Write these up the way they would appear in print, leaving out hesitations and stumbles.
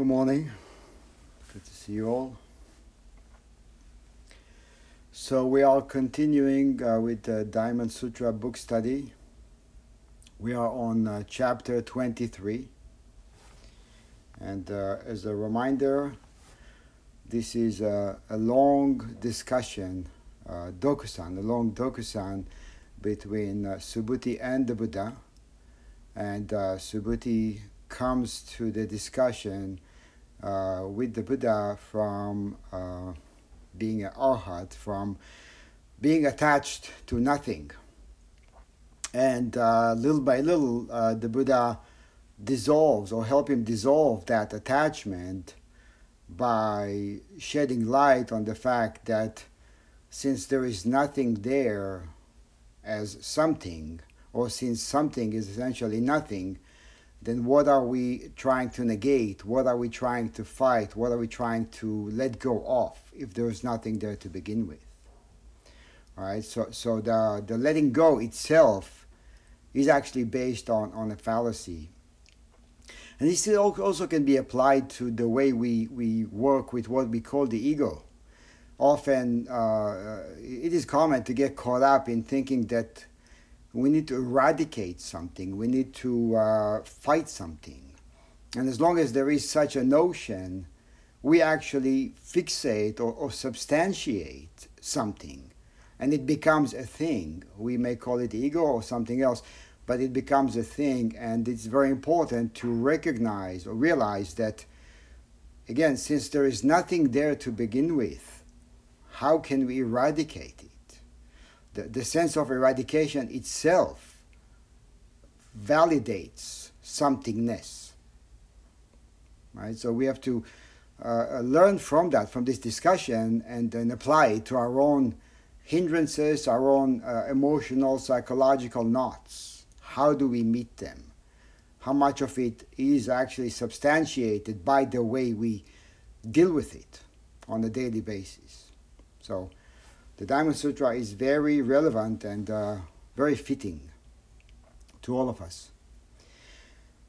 Good morning. Good to see you all. So we are continuing with the Diamond Sutra book study. We are on chapter 23. And as a reminder, this is a long discussion, Dokusan, a long Dokusan between Subhuti and the Buddha. And Subhuti comes to the discussion with the Buddha from being an arhat, from being attached to nothing. And little by little, the Buddha dissolves, or help him dissolve that attachment by shedding light on the fact that since there is nothing there as something, or since something is essentially nothing, then what are we trying to negate? What are we trying to fight? What are we trying to let go of if there is nothing there to begin with? All right, so the letting go itself is actually based on a fallacy. And this also can be applied to the way we work with what we call the ego. Often it is common to get caught up in thinking that we need to eradicate something, we need to fight something. And as long as there is such a notion, we actually fixate or substantiate something. And it becomes a thing. We may call it ego or something else, but it becomes a thing. And it's very important to recognize or realize that, again, since there is nothing there to begin with, how can we eradicate it? The sense of eradication itself validates somethingness, right? So we have to learn from that, from this discussion, and then apply it to our own hindrances, our own emotional, psychological knots. How do we meet them? How much of it is actually substantiated by the way we deal with it on a daily basis? So the Diamond Sutra is very relevant and very fitting to all of us.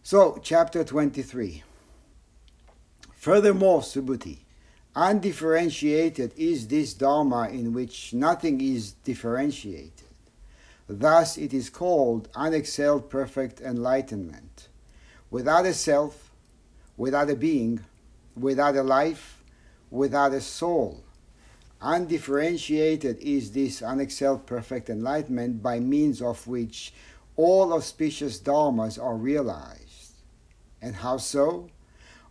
So, chapter 23. Furthermore, Subhuti, undifferentiated is this Dharma in which nothing is differentiated. Thus it is called unexcelled perfect enlightenment. Without a self, without a being, without a life, without a soul, undifferentiated is this unexcelled perfect enlightenment by means of which all auspicious dharmas are realized. And how so?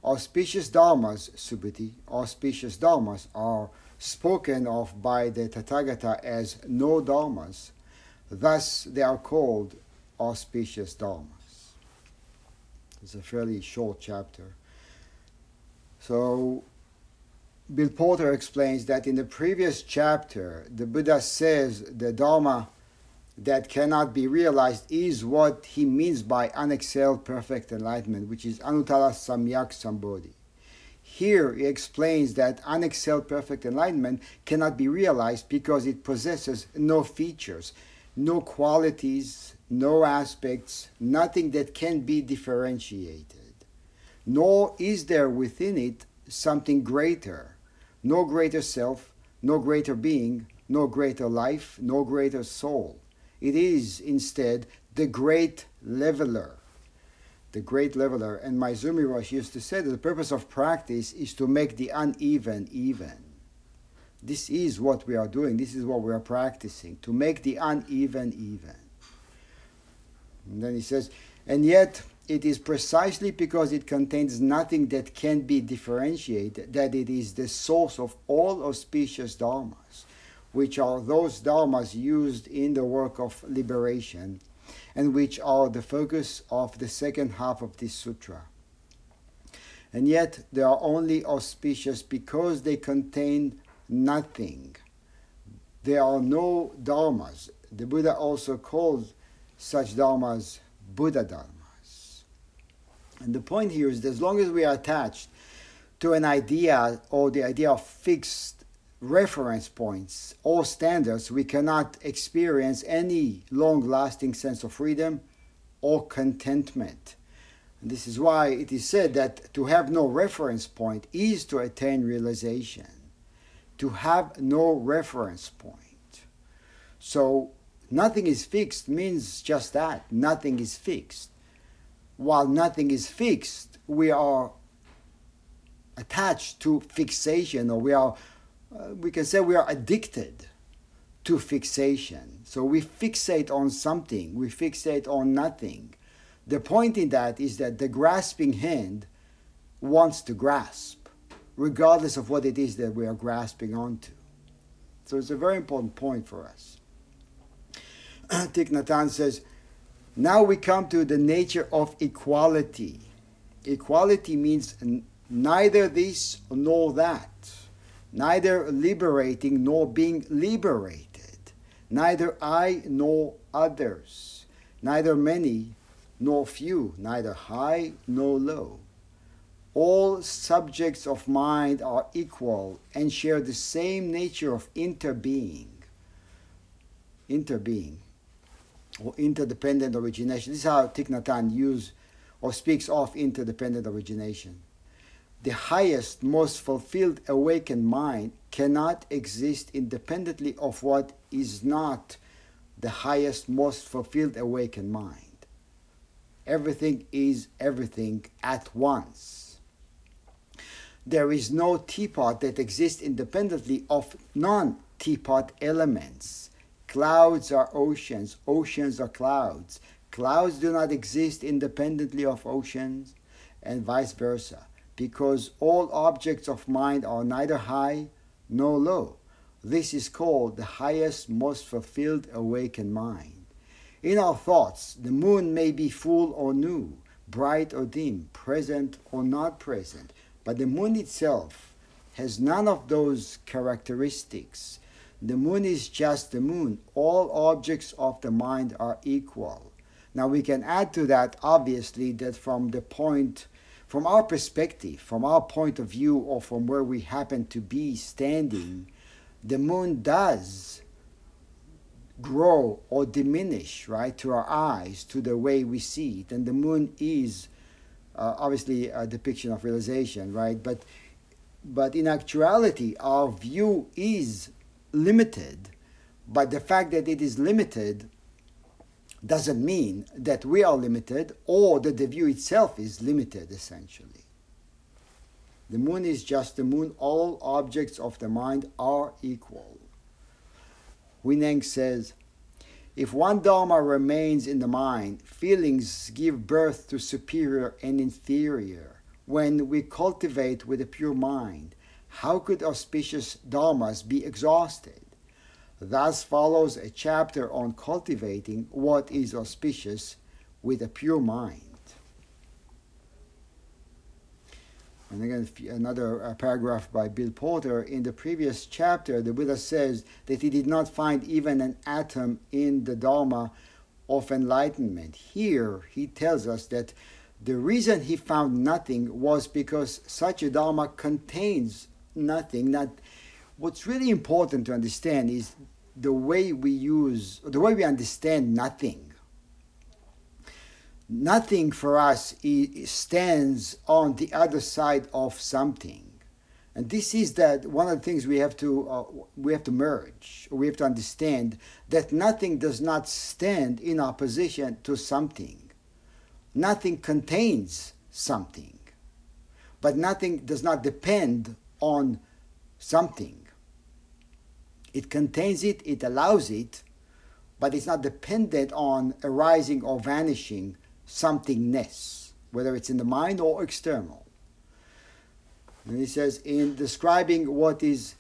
Auspicious dharmas, Subhuti, auspicious dharmas are spoken of by the Tathagata as no dharmas. Thus they are called auspicious dharmas. It's a fairly short chapter. So Bill Porter explains that in the previous chapter, the Buddha says the Dharma that cannot be realized is what he means by unexcelled perfect enlightenment, which is Anuttara Samyak Sambodhi. Here he explains that unexcelled perfect enlightenment cannot be realized because it possesses no features, no qualities, no aspects, nothing that can be differentiated. Nor is there within it something greater. No greater self, no greater being, no greater life, no greater soul. It is, instead, the great leveler. The great leveler. And Maizumi Rosh used to say that the purpose of practice is to make the uneven even. This is what we are doing. This is what we are practicing, to make the uneven even. And then he says, and yet it is precisely because it contains nothing that can be differentiated that it is the source of all auspicious dharmas, which are those dharmas used in the work of liberation and which are the focus of the second half of this sutra. And yet they are only auspicious because they contain nothing. There are no dharmas. The Buddha also called such dharmas Bodhidharma. And the point here is that as long as we are attached to an idea or the idea of fixed reference points or standards, we cannot experience any long-lasting sense of freedom or contentment. And this is why it is said that to have no reference point is to attain realization. To have no reference point. So nothing is fixed means just that. Nothing is fixed. While nothing is fixed, we are attached to fixation, or we can say we are addicted to fixation. So we fixate on something, we fixate on nothing. The point in that is that the grasping hand wants to grasp, regardless of what it is that we are grasping onto. So it's a very important point for us. Thich Nhat Hanh says, now we come to the nature of equality. Equality means neither this nor that, neither liberating nor being liberated, neither I nor others, neither many nor few, neither high nor low. All subjects of mind are equal and share the same nature of interbeing. Interbeing, or interdependent origination. This is how Thich Nhat Hanh uses or speaks of interdependent origination. The highest, most fulfilled, awakened mind cannot exist independently of what is not the highest, most fulfilled, awakened mind. Everything is everything at once. There is no teapot that exists independently of non-teapot elements. Clouds are oceans. Oceans are clouds. Clouds do not exist independently of oceans, and vice versa, because all objects of mind are neither high nor low. This is called the highest, most fulfilled, awakened mind. In our thoughts, the moon may be full or new, bright or dim, present or not present, but the moon itself has none of those characteristics. The moon is just the moon. All objects of the mind are equal. Now we can add to that, obviously, that from our perspective, from our point of view, or from where we happen to be standing, the moon does grow or diminish, right, to our eyes, to the way we see it. And the moon is obviously a depiction of realization, right? But in actuality, our view is limited. But the fact that it is limited doesn't mean that we are limited or that the view itself is limited, essentially. The moon is just the moon. All objects of the mind are equal. Huineng says, if one Dharma remains in the mind, feelings give birth to superior and inferior. When we cultivate with a pure mind, how could auspicious Dharmas be exhausted? Thus follows a chapter on cultivating what is auspicious with a pure mind. And again, another paragraph by Bill Porter. In the previous chapter, the Buddha says that he did not find even an atom in the Dharma of enlightenment. Here, he tells us that the reason he found nothing was because such a Dharma contains nothing. What's really important to understand is the way we understand nothing. Nothing for us stands on the other side of something, and this is that one of the things we have to merge. We have to understand that nothing does not stand in opposition to something. Nothing contains something, but nothing does not depend on something. It contains it, it allows it, but it's not dependent on arising or vanishing somethingness, whether it's in the mind or external. And he says, in describing what is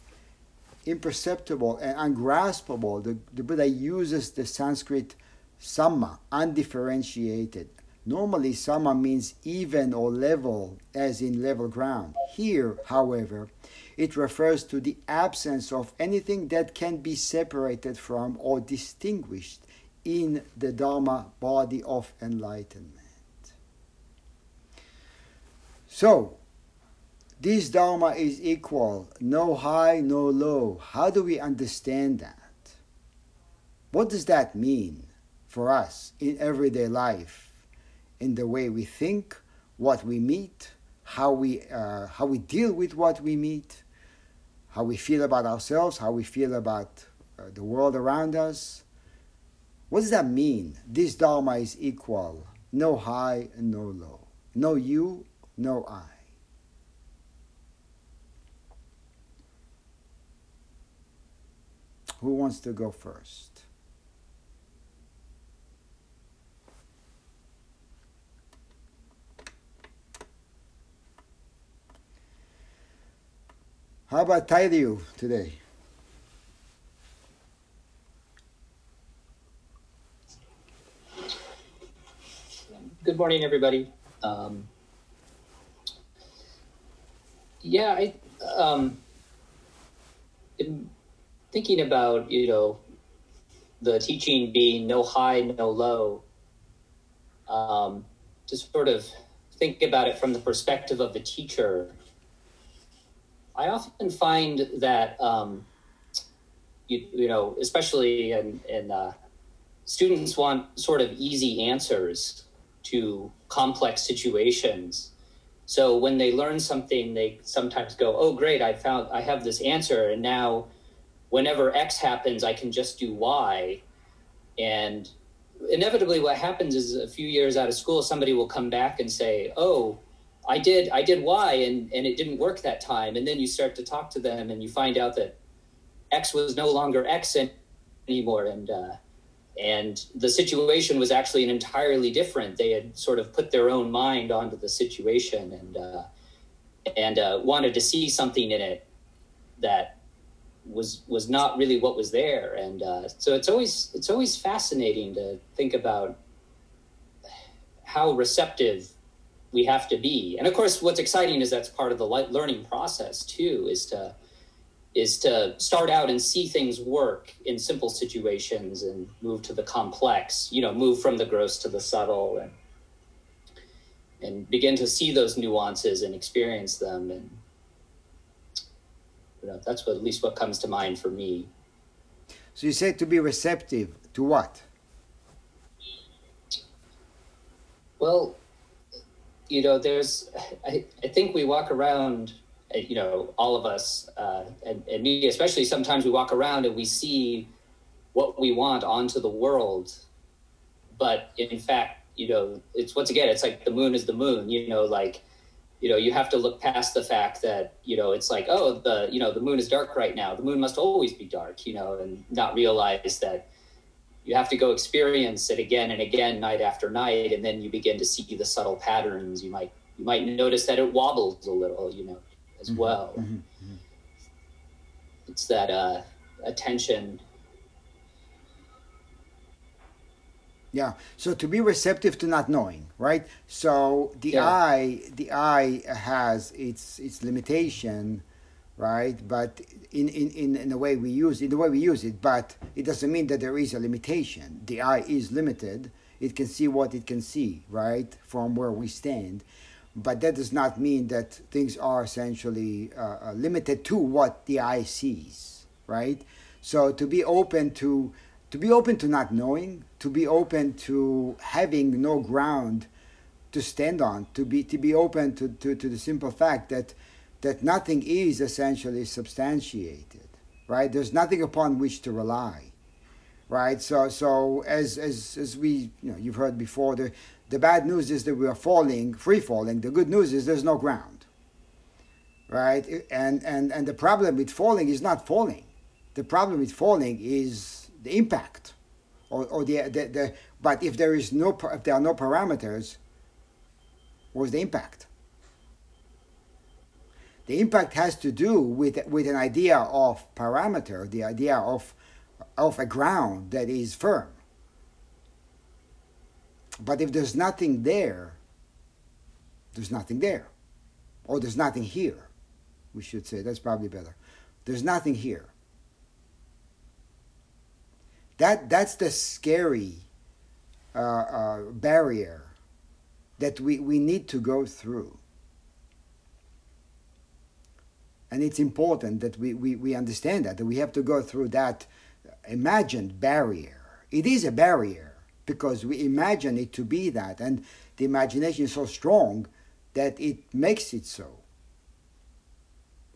imperceptible and ungraspable, the Buddha uses the Sanskrit samma, undifferentiated. Normally, samma means even or level, as in level ground. Here, however, it refers to the absence of anything that can be separated from or distinguished in the Dharma body of enlightenment. So, this Dharma is equal, no high, no low. How do we understand that? What does that mean for us in everyday life? In the way we think, what we meet, how we deal with what we meet, how we feel about ourselves, how we feel about the world around us. What does that mean? This Dharma is equal, no high and no low, no you, no I. Who wants to go first? How about Tairyu today? Good morning, everybody. Thinking about, the teaching being no high, no low, to sort of think about it from the perspective of the teacher, I often find that, especially in students want sort of easy answers to complex situations. So when they learn something, they sometimes go, oh, great, I have this answer, and now whenever X happens, I can just do Y. And inevitably what happens is a few years out of school, somebody will come back and say, oh, I did Y and it didn't work that time. And then you start to talk to them and you find out that X was no longer X anymore. And the situation was actually an entirely different. They had sort of put their own mind onto the situation and wanted to see something in it that was not really what was there. And so it's always fascinating to think about how receptive we have to be. And of course, what's exciting is that's part of the learning process too, is to start out and see things work in simple situations and move to the complex, move from the gross to the subtle and begin to see those nuances and experience them. And that's what, at least what comes to mind for me. So you said to be receptive to what? Well, I think we walk around, all of us, and me especially, sometimes we walk around and we see what we want onto the world. But in fact, it's, once again, it's like the moon is the moon, you have to look past the fact that, it's like, oh, the moon is dark right now. The moon must always be dark, and not realize that you have to go experience it again and again, night after night. And then you begin to see the subtle patterns. You might notice that it wobbles a little, as mm-hmm. well. Mm-hmm. Mm-hmm. It's that attention. Yeah, so to be receptive to not knowing, right? So the eye has its limitation, right? But in the way we use it, but it doesn't mean that there is a limitation. The eye is limited. It can see what it can see, right? From where we stand. But that does not mean that things are essentially limited to what the eye sees, right? So to be open to not knowing, to be open to having no ground to stand on, to be open to the simple fact that nothing is essentially substantiated, right? There's nothing upon which to rely, right? So as we, you've heard before, the bad news is that we are free falling. The good news is there's no ground, right? And the problem with falling is not falling. The problem with falling is the impact, or the but if there are no parameters, what's the impact? The impact has to do with an idea of parameter, the idea of a ground that is firm. But if there's nothing there, or there's nothing here, we should say, that's probably better. There's nothing here. That's the scary barrier that we need to go through. And it's important that we understand that we have to go through that imagined barrier. It is a barrier because we imagine it to be that, and the imagination is so strong that it makes it so.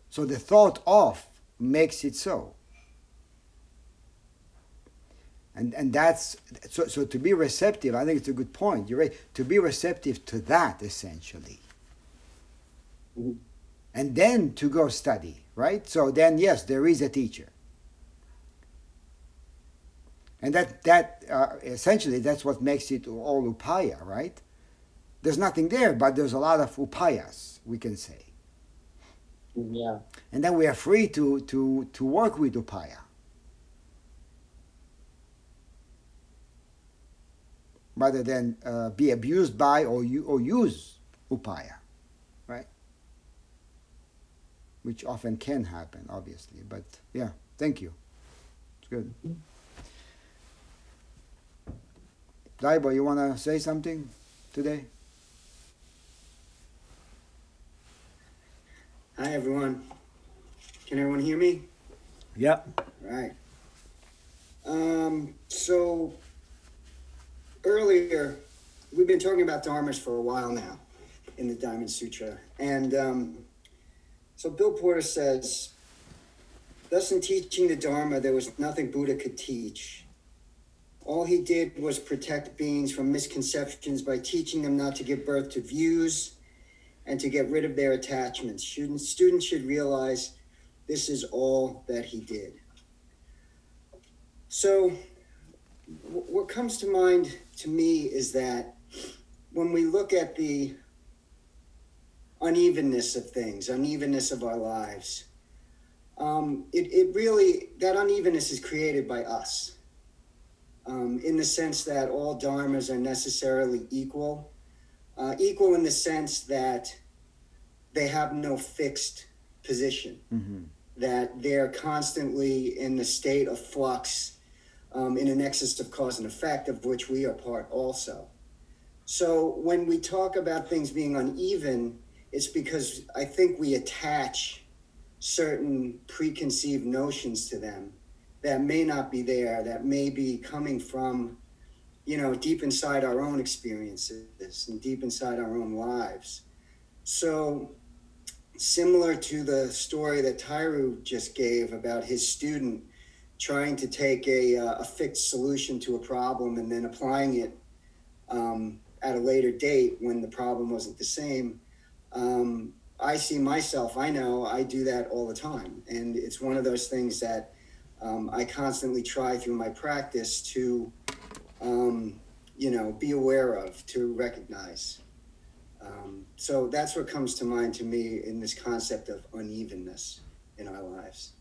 So the thought of makes it so. And that's, so to be receptive, I think it's a good point, you're right, to be receptive to that, essentially. Mm-hmm. And then to go study, right? So then, yes, there is a teacher. And that essentially, that's what makes it all upaya, right? There's nothing there, but there's a lot of upayas, we can say. Yeah. And then we are free to work with upaya. Rather than be abused by or use upaya, right? Which often can happen, obviously. But yeah, thank you. It's good. Daibo, you want to say something today? Hi, everyone. Can everyone hear me? Yeah. All right. So earlier, we've been talking about dharmas for a while now in the Diamond Sutra. And so Bill Porter says, thus in teaching the dharma, there was nothing Buddha could teach. All he did was protect beings from misconceptions by teaching them not to give birth to views and to get rid of their attachments. Students should realize this is all that he did. So what comes to mind to me is that when we look at the unevenness of things, unevenness of our lives, it really, that unevenness is created by us, in the sense that all dharmas are necessarily equal, equal in the sense that they have no fixed position, mm-hmm. that they're constantly in the state of flux, in a nexus of cause and effect, of which we are part also. So when we talk about things being uneven, it's because I think we attach certain preconceived notions to them that may not be there, that may be coming from, you know, deep inside our own experiences and deep inside our own lives. So similar to the story that Tyru just gave about his student trying to take a fixed solution to a problem and then applying it at a later date when the problem wasn't the same. I see myself, I know, I do that all the time. And it's one of those things that I constantly try through my practice to, you know, be aware of, to recognize. So that's what comes to mind to me in this concept of unevenness in our lives.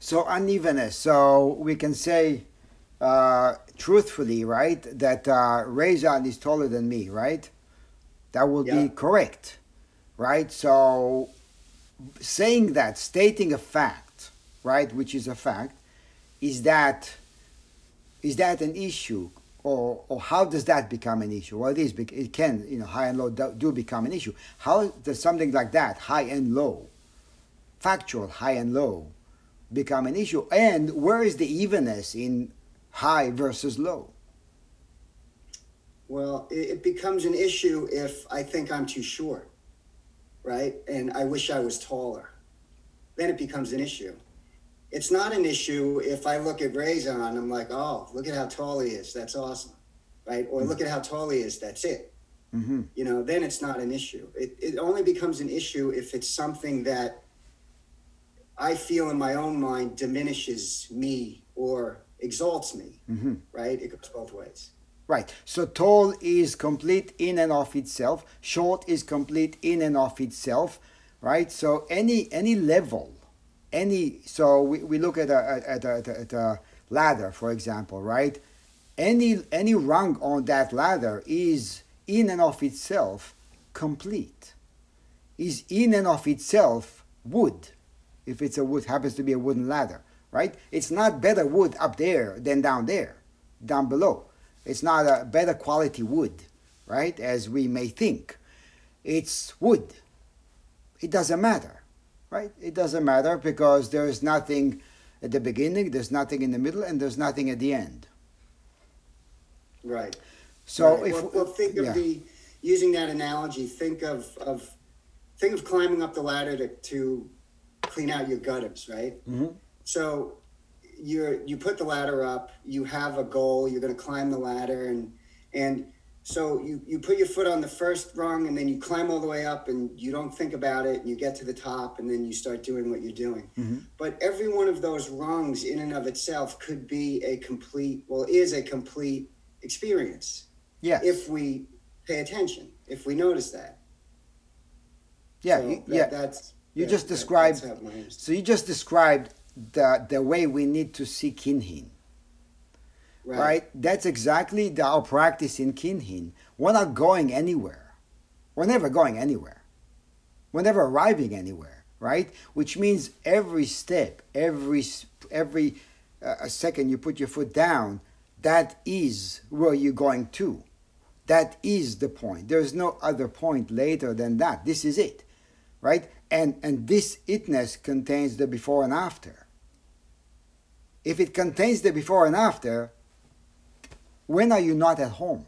So unevenness, so we can say truthfully, right, that Reza is taller than me, right? That will be correct, right? So saying that, stating a fact, right, which is a fact, is that an issue? Or how does that become an issue? Well, it can, you know, high and low do become an issue. How does something like that, high and low, factual high and low, become an issue? And where is the evenness in high versus low? Well, it becomes an issue if I think I'm too short, right? And I wish I was taller. Then it becomes an issue. It's not an issue if I look at Reza and I'm like, oh, look at how tall he is. That's awesome, right? Or look at how tall he is. That's it. Mm-hmm. You know, then it's not an issue. It only becomes an issue if it's something that I feel in my own mind diminishes me or exalts me, mm-hmm. right? It goes both ways. Right. So tall is complete in and of itself. Short is complete in and of itself, right? So any level, so we look at a ladder, for example, right? Any rung on that ladder is in and of itself complete, is in and of itself wood. If it's a wood, happens to be a wooden ladder, right? It's not better wood up there than down there, down below. It's not a better quality wood, right? As we may think. It's wood. It doesn't matter, right? It doesn't matter because there is nothing at the beginning, there's nothing in the middle, and there's nothing at the end. Right. So right. Think of the using that analogy, think of climbing up the ladder to clean out your gutters, right? Mm-hmm. So you put the ladder up, you have a goal, you're going to climb the ladder, and so you put your foot on the first rung, and then you climb all the way up, and you don't think about it, and you get to the top, and then you start doing what you're doing. Mm-hmm. But every one of those rungs in and of itself could be a complete experience. Yes. If we pay attention, if we notice that. Yeah, so you just described the way we need to see kinhin. Right? That's exactly our practice in kinhin. We're not going anywhere. We're never going anywhere. We're never arriving anywhere, right? Which means every step, every second you put your foot down, that is where you're going to. That is the point. There's no other point later than that. This is it, right? And this itness contains the before and after. If it contains the before and after, when are you not at home?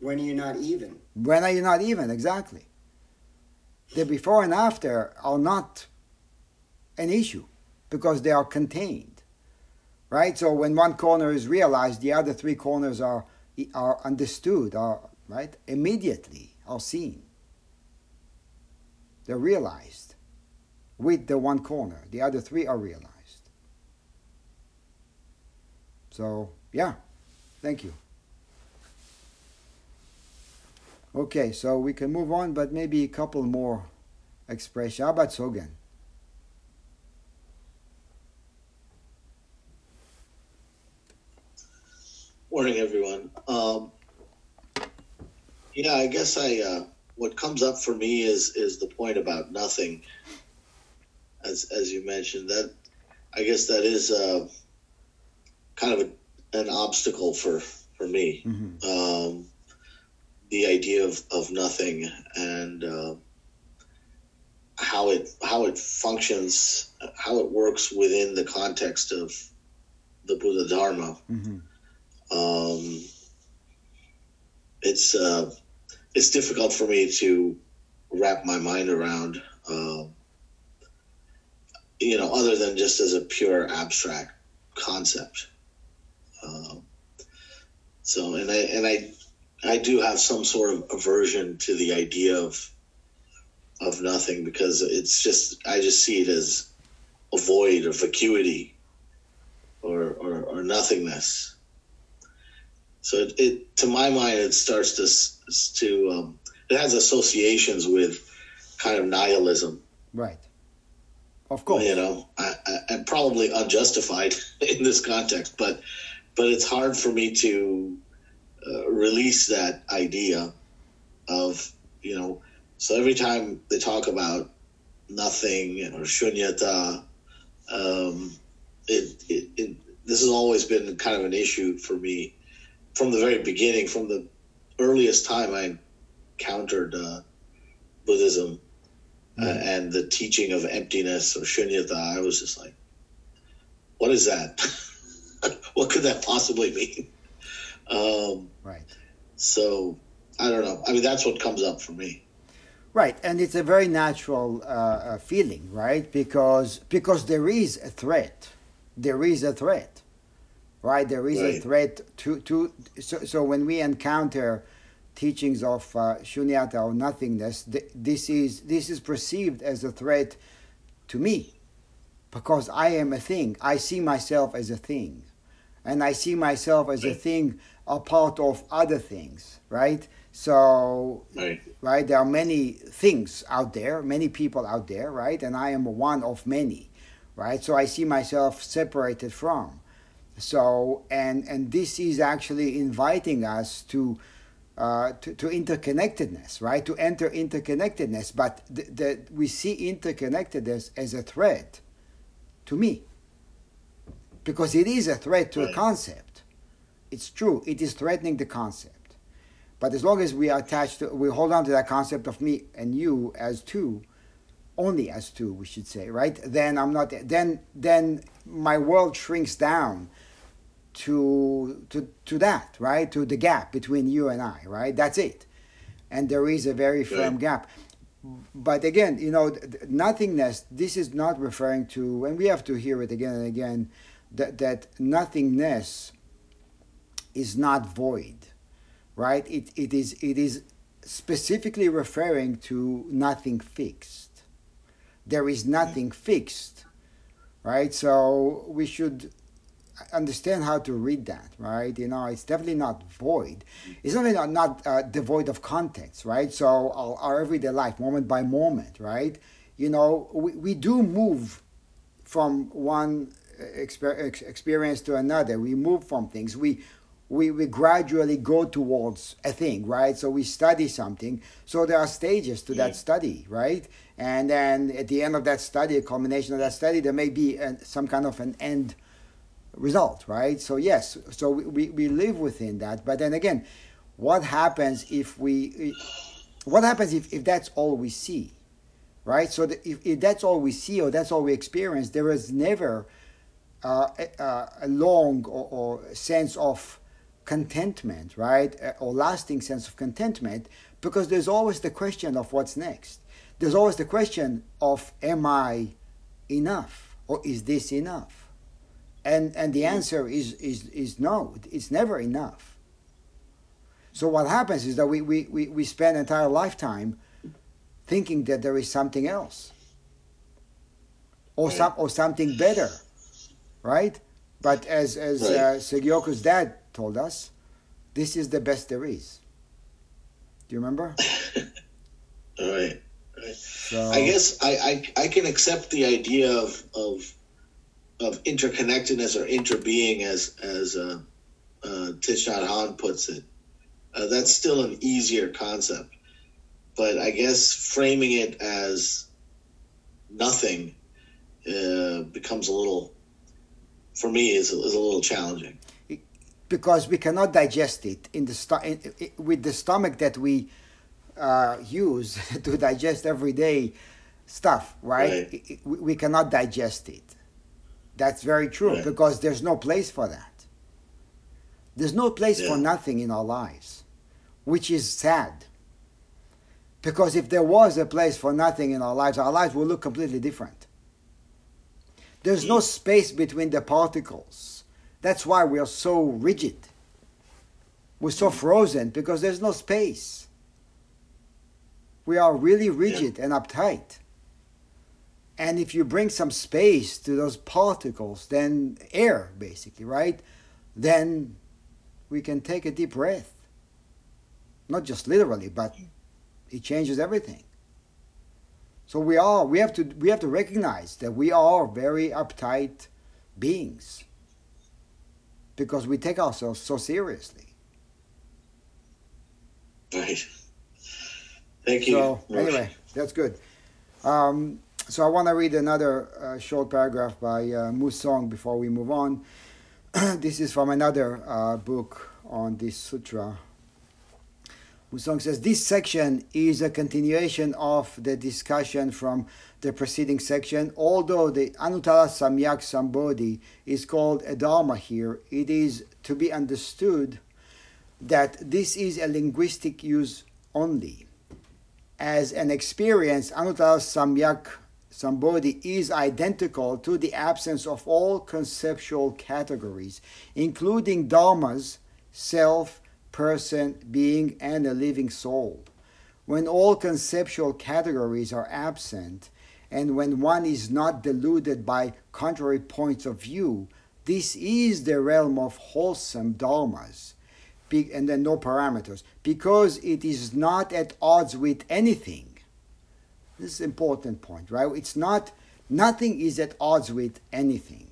When are you not even? When are you not even, exactly. The before and after are not an issue because they are contained, right? So when one corner is realized, the other three corners are understood, right? Immediately are seen. They're realized with the one corner. The other three are realized. So, yeah. Thank you. Okay, so we can move on, but maybe a couple more expressions. How about Sogen? Morning, everyone. I guess what comes up for me is the point about nothing, as you mentioned. That, I guess, that is kind of an obstacle for me. Mm-hmm. The idea of nothing and how it functions, how it works within the context of the Bodhidharma. Mm-hmm. It's difficult for me to wrap my mind around, other than just as a pure abstract concept. So I do have some sort of aversion to the idea of nothing because it's just, I just see it as a void or vacuity or nothingness. So it to my mind, it starts to it has associations with kind of nihilism. Right. Of course. And probably unjustified in this context, but it's hard for me to release that idea of, so every time they talk about nothing or shunyata, this has always been kind of an issue for me from the very beginning, from the earliest time I encountered Buddhism. Mm-hmm. And the teaching of emptiness or shunyata, I was just like, what is that? What could that possibly mean? Right. So, I don't know. I mean, that's what comes up for me. Right, and it's a very natural feeling, right? Because there is a threat. There is a threat, right? There is a threat to so when we encounter teachings of shunyata or nothingness, this is perceived as a threat to me because I am a thing. I see myself as a thing, and I see myself as a thing, a part of other things, right? So, right, there are many things out there, many people out there, right? And I am one of many, right? So I see myself separated from. So, and this is actually inviting us to interconnectedness, right? To enter interconnectedness, but we see interconnectedness as a threat to me because it is a threat to a concept. It's true, it is threatening the concept. But as long as we we hold on to that concept of me and you as two, only as two, we should say, right? Then my world shrinks down to that, right? To the gap between you and I, right? That's it. And there is a very firm gap. But again, you know, nothingness, this is not referring to, and we have to hear it again and again, that nothingness is not void, right? It is specifically referring to nothing fixed. There is nothing fixed, right? So we should understand how to read that, right? You know, it's definitely not void. It's definitely not devoid of contents, right? So our everyday life, moment by moment, right? You know, we do move from one experience to another. We move from things. We gradually go towards a thing, right? So we study something. So there are stages to that study, right? And then at the end of that study, a culmination of that study, there may be some kind of an end result, right? So yes, so we live within that. But then again, what happens if what happens if that's all we see, right? So if that's all we see or that's all we experience, there is never a long or sense of contentment, right? Or lasting sense of contentment, because there's always the question of what's next. There's always the question of, am I enough, or is this enough? And the answer is no, it's never enough. So what happens is that we spend an entire lifetime thinking that there is something else, or something better, right? But as Segyoku's dad told us, this is the best there is. Do you remember? All right. So, I guess I can accept the idea of interconnectedness or interbeing, as Thich Nhat Hanh puts it. That's still an easier concept, but I guess framing it as nothing becomes a little, for me, is a little challenging, because we cannot digest it with the stomach that we use to digest everyday stuff, right? We cannot digest it. That's very true, because there's no place for that. There's no place for nothing in our lives, which is sad. Because if there was a place for nothing in our lives would look completely different. There's no space between the particles. That's why we are so rigid. We're so frozen, because there's no space. We are really rigid and uptight. And if you bring some space to those particles, then air, basically, right? Then we can take a deep breath. Not just literally, but it changes everything. So we have to recognize that we are very uptight beings, because we take ourselves so seriously. Right. Thank you. So anyway, that's good. So I want to read another short paragraph by Musang before we move on. This is from another book on this sutra. Musang says, this section is a continuation of the discussion from the preceding section. Although the Anuttara Samyak Sambodhi is called a Dharma here, it is to be understood that this is a linguistic use only. As an experience, Anuttara Samyak Sambodhi is identical to the absence of all conceptual categories, including dharmas, self, person, being, and a living soul. When all conceptual categories are absent, and when one is not deluded by contrary points of view, this is the realm of wholesome dharmas, and then no parameters, because it is not at odds with anything. This is an important point, right? It's not, nothing is at odds with anything.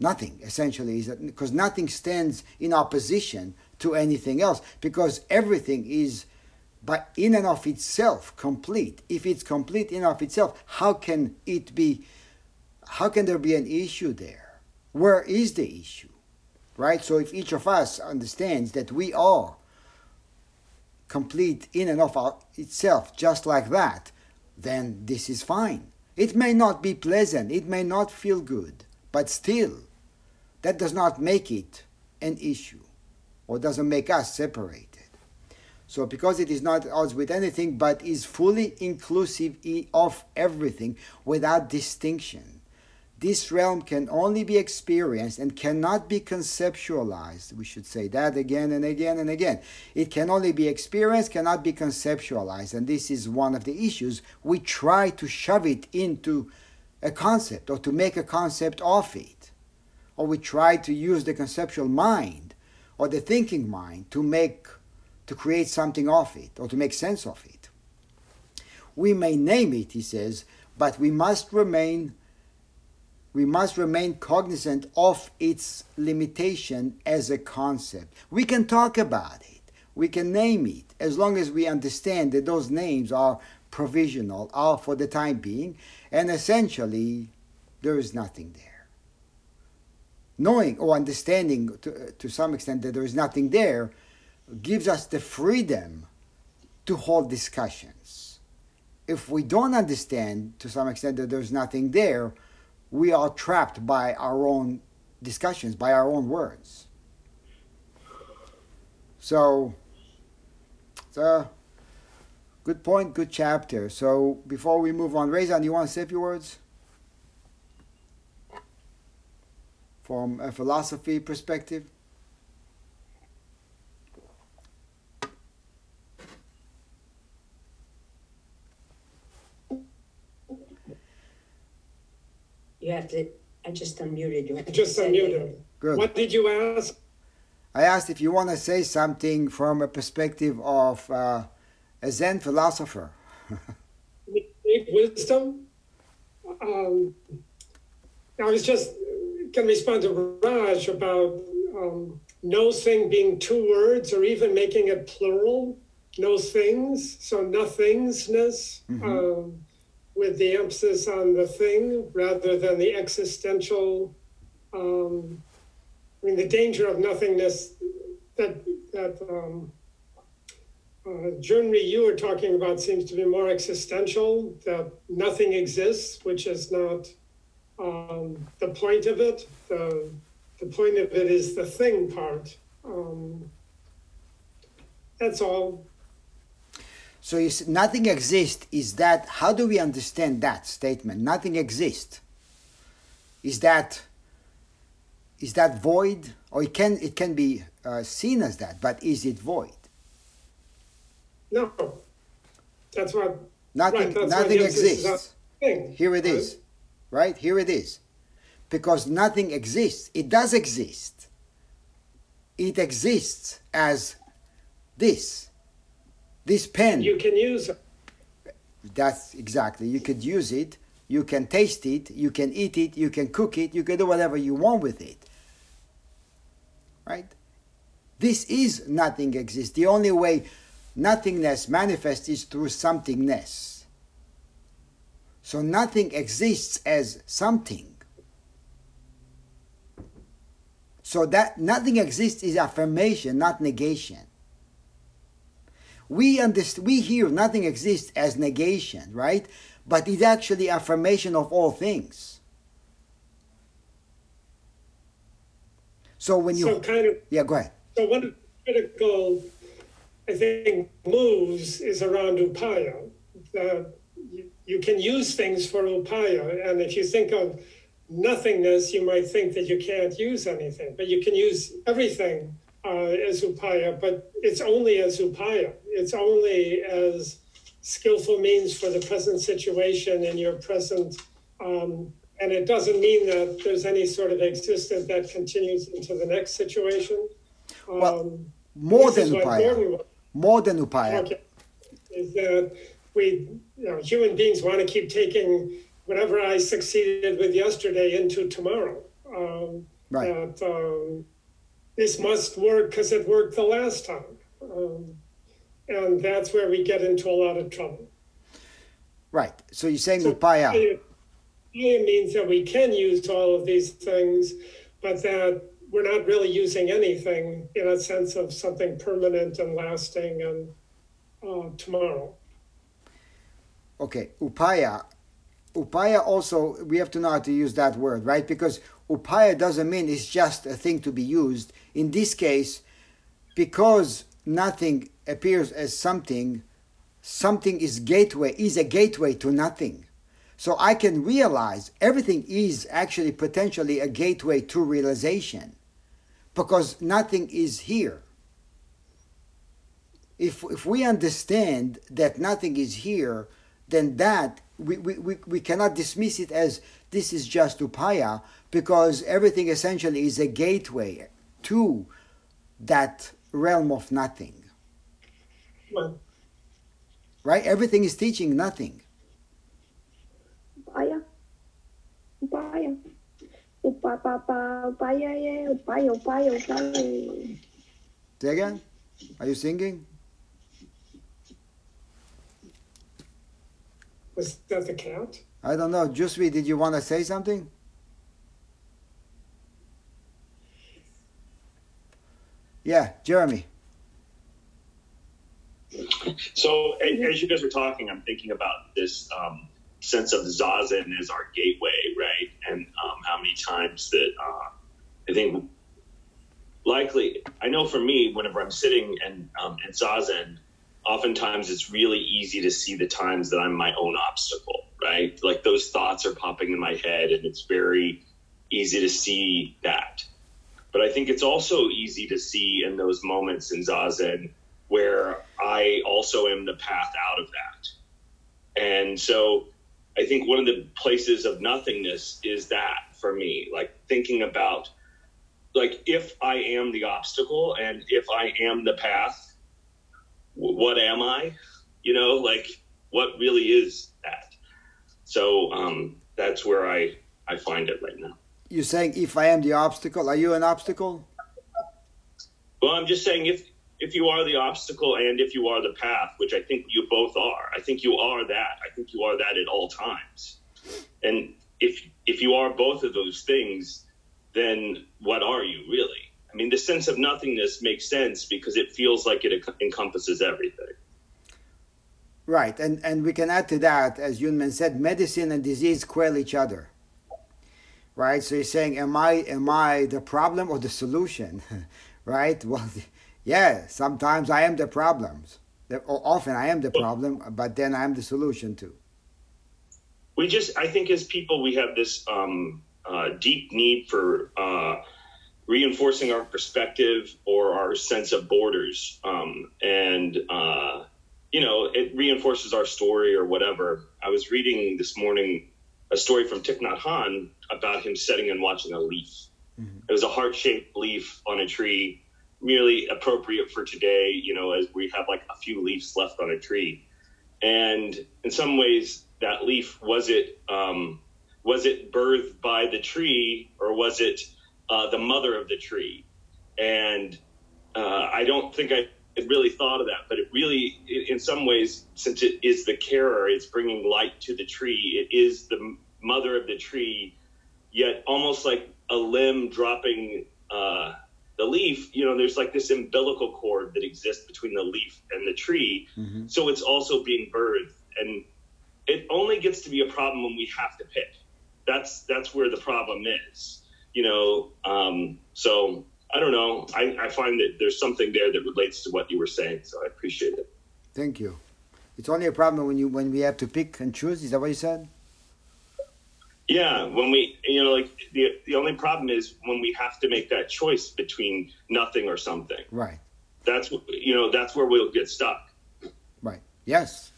Nothing, essentially, is because nothing stands in opposition to anything else, because everything is, but in and of itself, complete. If it's complete in and of itself, how can there be an issue there? Where is the issue, right? So if each of us understands that we are complete in and of itself, just like that, then this is fine. It may not be pleasant, it may not feel good, but still, that does not make it an issue or doesn't make us separated. So because it is not at odds with anything, but is fully inclusive of everything without distinction. This realm can only be experienced and cannot be conceptualized. We should say that again and again and again. It can only be experienced, cannot be conceptualized. And this is one of the issues. We try to shove it into a concept or to make a concept of it. Or we try to use the conceptual mind or the thinking mind to create something of it or to make sense of it. We may name it, he says, but we must remain cognizant of its limitation as a concept. We can talk about it. We can name it, as long as we understand that those names are provisional, are for the time being, and essentially there is nothing there. Knowing or understanding to some extent that there is nothing there gives us the freedom to hold discussions. If we don't understand to some extent that there is nothing there, we are trapped by our own discussions, by our own words. So, it's a good point, good chapter. So, before we move on, Rezan, you want to say a few words? From a philosophy perspective? You have to, I just unmuted you. Just unmuted. Good. What did you ask? I asked if you want to say something from a perspective of a Zen philosopher. Wisdom? I was just going to respond to Raj about no thing being two words or even making it plural. No things, so nothingness. Mm-hmm. With the emphasis on the thing rather than the existential, the danger of nothingness that Junri, you were talking about seems to be more existential, that nothing exists, which is not the point of it. The point of it is the thing part. That's all. So you see, nothing exists is that, how do we understand that statement? Nothing exists. Is that void? Or it can be seen as that, but is it void? No. That's what... Nothing exists. Here it is. Right? Here it is. Because nothing exists. It does exist. It exists as this. This pen. You can use it. That's exactly. You could use it. You can taste it. You can eat it. You can cook it. You can do whatever you want with it. Right? This is nothing exists. The only way nothingness manifests is through somethingness. So nothing exists as something. So that nothing exists is affirmation, not negation. We hear nothing exists as negation, right? But it's actually affirmation of all things. So when you... So kind of... Yeah, go ahead. So one of the critical, I think, moves is around upaya. You can use things for upaya. And if you think of nothingness, you might think that you can't use anything. But you can use everything as upaya, but it's only as upaya. It's only as skillful means for the present situation and your present, and it doesn't mean that there's any sort of existence that continues into the next situation. More than upaya. Okay, is that we, human beings want to keep taking whatever I succeeded with yesterday into tomorrow. Right. That, this must work because it worked the last time. And that's where we get into a lot of trouble. Right. So you're saying upaya. Upaya means that we can use all of these things, but that we're not really using anything in a sense of something permanent and lasting and tomorrow. Okay. Upaya. Upaya also, we have to know how to use that word, right? Because upaya doesn't mean it's just a thing to be used. In this case, because nothing appears as something, something is a gateway to nothing. So I can realize everything is actually potentially a gateway to realization, because nothing is here. If we understand that nothing is here, then that we cannot dismiss it as this is just upaya, because everything essentially is a gateway to that realm of nothing. Well, right? Everything is teaching nothing. Upaya. Say again? Are you singing? Was that the count? I don't know. Jusvi, did you want to say something? Yeah, Jeremy. So, as you guys were talking, I'm thinking about this sense of Zazen as our gateway, right? And how many times that I think likely, I know for me, whenever I'm sitting in Zazen, oftentimes it's really easy to see the times that I'm my own obstacle, right? Like those thoughts are popping in my head and it's very easy to see that. But I think it's also easy to see in those moments in Zazen where I also am the path out of that. And so I think one of the places of nothingness is that for me, like thinking about, like if I am the obstacle and if I am the path, what am I? You know, like, what really is that? So that's where I find it right now. You're saying if I am the obstacle, are you an obstacle? Well, I'm just saying if you are the obstacle and if you are the path, which I think you both are, I think you are that. I think you are that at all times. And if you are both of those things, then what are you really? I mean, the sense of nothingness makes sense because it feels like it encompasses everything. Right, and we can add to that, as Yunman said, medicine and disease quell each other. Right, so you're saying, am I the problem or the solution? Right, well, yeah, sometimes I am the problems. Or often I am the problem, but then I am the solution too. I think as people, we have this deep need for... reinforcing our perspective or our sense of borders. You know, it reinforces our story or whatever. I was reading this morning a story from Thich Nhat Hanh about him sitting and watching a leaf. Mm-hmm. It was a heart-shaped leaf on a tree, merely appropriate for today, you know, as we have like a few leaves left on a tree. And in some ways, that leaf, was it birthed by the tree or was it the mother of the tree? And I don't think I had really thought of that, but it really, in some ways, since it is the carer, it's bringing light to the tree. It is the mother of the tree, yet almost like a limb dropping the leaf, you know, there's like this umbilical cord that exists between the leaf and the tree. Mm-hmm. So it's also being birthed. And it only gets to be a problem when we have to pick. That's where the problem is. You know, so I don't know. I find that there's something there that relates to what you were saying, so I appreciate it. Thank you. It's only a problem when we have to pick and choose. Is that what you said? Yeah, when we, you know, like the only problem is when we have to make that choice between nothing or something. Right. That's you know, that's where we'll get stuck. Right. Yes.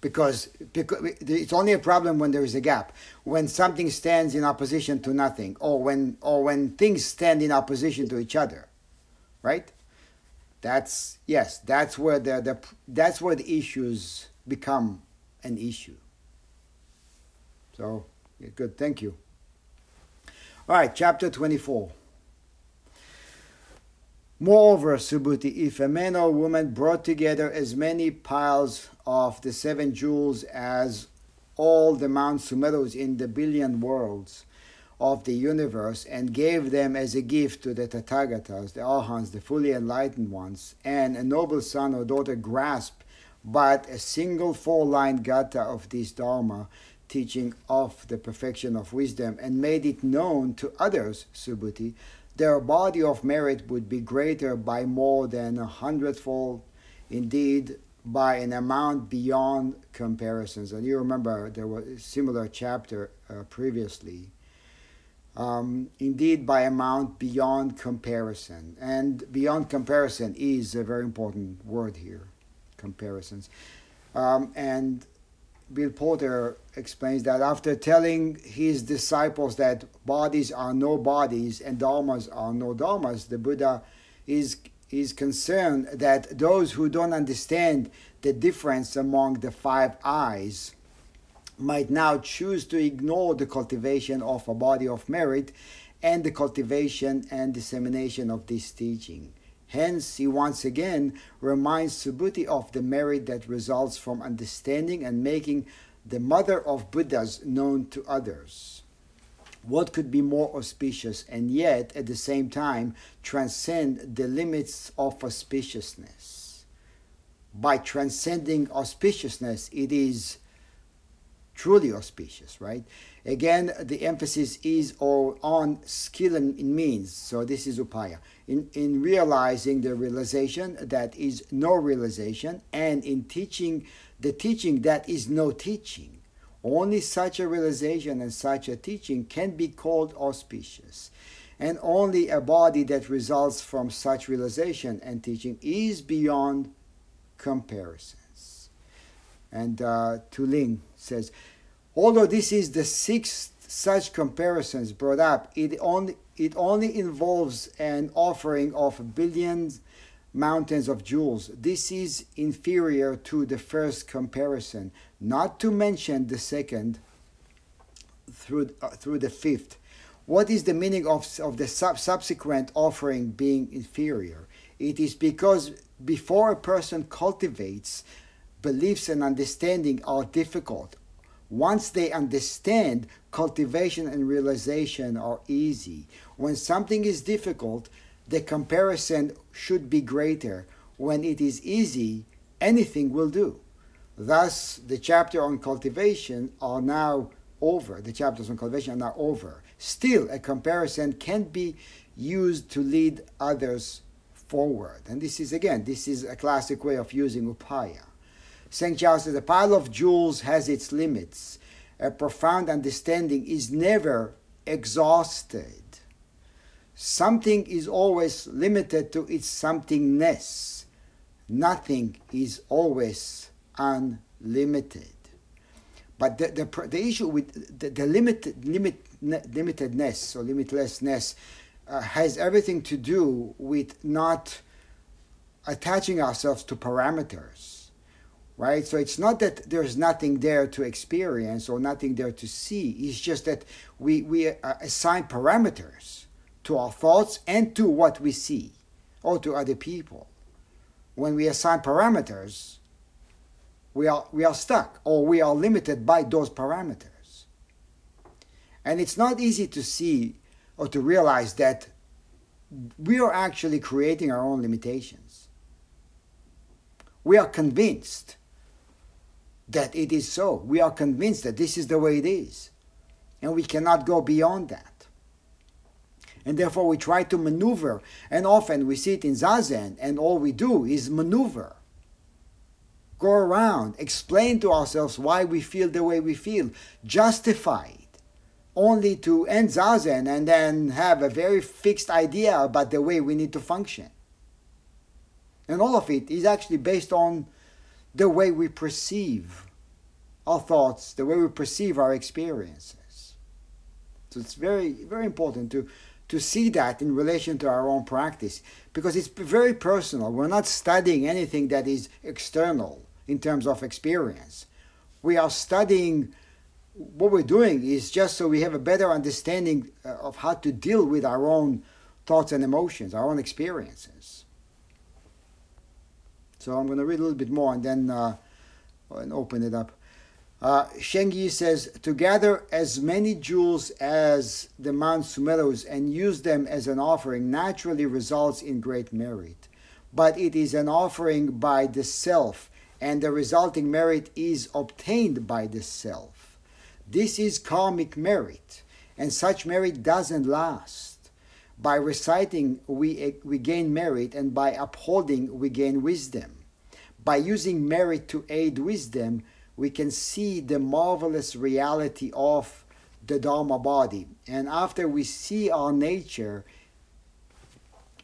Because it's only a problem when there is a gap, when something stands in opposition to nothing, or when things stand in opposition to each other, right? That's where the issues become an issue. So good, thank you. All right, chapter 24. Moreover, Subhuti, if a man or woman brought together as many piles of the 7 jewels as all the Mount Sumerus in the billion worlds of the universe and gave them as a gift to the Tathagatas, the Arhats, the fully enlightened ones, and a noble son or daughter grasp but a single 4-line gatha of this Dharma, teaching of the perfection of wisdom and made it known to others, Subhuti, their body of merit would be greater by more than 100-fold, indeed by an amount beyond comparisons. And you remember there was a similar chapter previously. Indeed by amount beyond comparison. And beyond comparison is a very important word here, comparisons. And Bill Porter explains that after telling his disciples that bodies are no bodies and dharmas are no dharmas, the Buddha is concerned that those who don't understand the difference among the five eyes might now choose to ignore the cultivation of a body of merit and the cultivation and dissemination of this teaching. Hence, he once again reminds Subhuti of the merit that results from understanding and making the mother of Buddhas known to others. What could be more auspicious and yet, at the same time, transcend the limits of auspiciousness? By transcending auspiciousness, it is truly auspicious, right? Again, the emphasis is on skill and means, so this is upaya. In realizing the realization that is no realization, and in teaching the teaching that is no teaching. Only such a realization and such a teaching can be called auspicious. And only a body that results from such realization and teaching is beyond comparisons. And Tulin says, although this is the sixth such comparisons brought up, it only involves an offering of billions mountains of jewels. This is inferior to the first comparison, not to mention the second through the fifth. What is the meaning of the subsequent offering being inferior? It is because before a person cultivates, beliefs and understanding are difficult. Once they understand, cultivation and realization are easy. When something is difficult, the comparison should be greater. When it is easy, anything will do. Thus, the chapter on cultivation are now over. The chapters on cultivation are now over. Still, a comparison can be used to lead others forward. And this is a classic way of using upaya. Saint Charles says, a pile of jewels has its limits. A profound understanding is never exhausted. Something is always limited to its somethingness. Nothing is always unlimited. But the issue with the limitedness or limitlessness has everything to do with not attaching ourselves to parameters. Right? So it's not that there's nothing there to experience or nothing there to see. It's just that we assign parameters to our thoughts and to what we see or to other people. When we assign parameters, we are stuck, or we are limited by those parameters. And it's not easy to see or to realize that we are actually creating our own limitations. We are convinced that it is so. We are convinced that this is the way it is. And we cannot go beyond that. And therefore we try to maneuver. And often we sit in Zazen and all we do is maneuver. Go around, explain to ourselves why we feel the way we feel. Justify it. Only to end Zazen and then have a very fixed idea about the way we need to function. And all of it is actually based on the way we perceive our thoughts, the way we perceive our experiences. So it's very, very important to see that in relation to our own practice, because it's very personal. We're not studying anything that is external in terms of experience. We are studying, what we're doing is just so we have a better understanding of how to deal with our own thoughts and emotions, our own experiences. So I'm going to read a little bit more and then and open it up. Sheng Yi says, to gather as many jewels as the Mount Sumeru's and use them as an offering naturally results in great merit. But it is an offering by the self, and the resulting merit is obtained by the self. This is karmic merit, and such merit doesn't last. By reciting, we gain merit, and by upholding, we gain wisdom. By using merit to aid wisdom, we can see the marvelous reality of the Dharma body. And after we see our nature,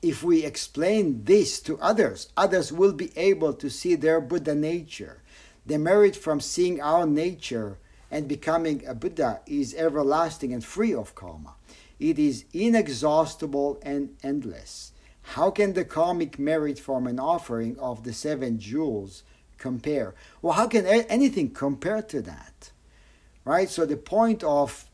if we explain this to others, others will be able to see their Buddha nature. The merit from seeing our nature and becoming a Buddha is everlasting and free of karma. It is inexhaustible and endless. How can the karmic merit from an offering of the 7 jewels compare? Well, how can anything compare to that? Right? So the point of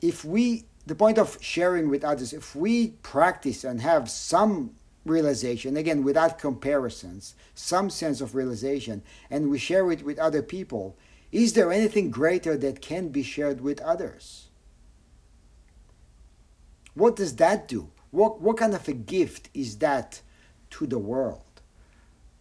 sharing with others, if we practice and have some realization, again, without comparisons, some sense of realization, and we share it with other people, is there anything greater that can be shared with others? What does that do? What kind of a gift is that to the world?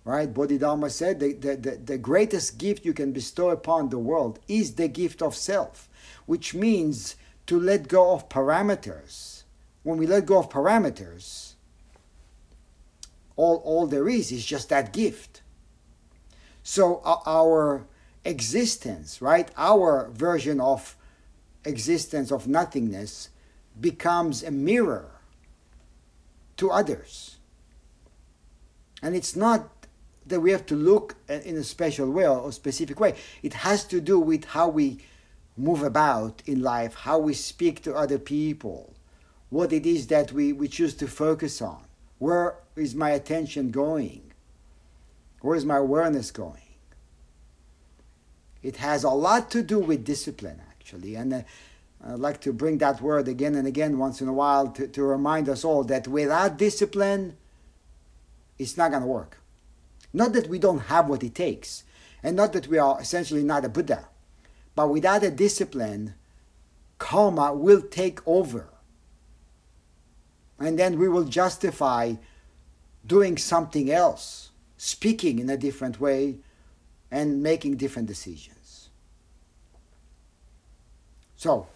Right? Bodhidharma said the greatest gift you can bestow upon the world is the gift of self, which means to let go of parameters. When we let go of parameters, all there is just that gift. So our existence, right, our version of existence of nothingness becomes a mirror to others. And it's not that we have to look in a special way or specific way. It has to do with how we move about in life, how we speak to other people, what it is that we choose to focus on. Where is my attention going? Where is my awareness going? It has a lot to do with discipline, actually. And I'd like to bring that word again and again once in a while to remind us all that without discipline, it's not going to work. Not that we don't have what it takes, and not that we are essentially not a Buddha, but without a discipline, karma will take over. And then we will justify doing something else, speaking in a different way, and making different decisions. So,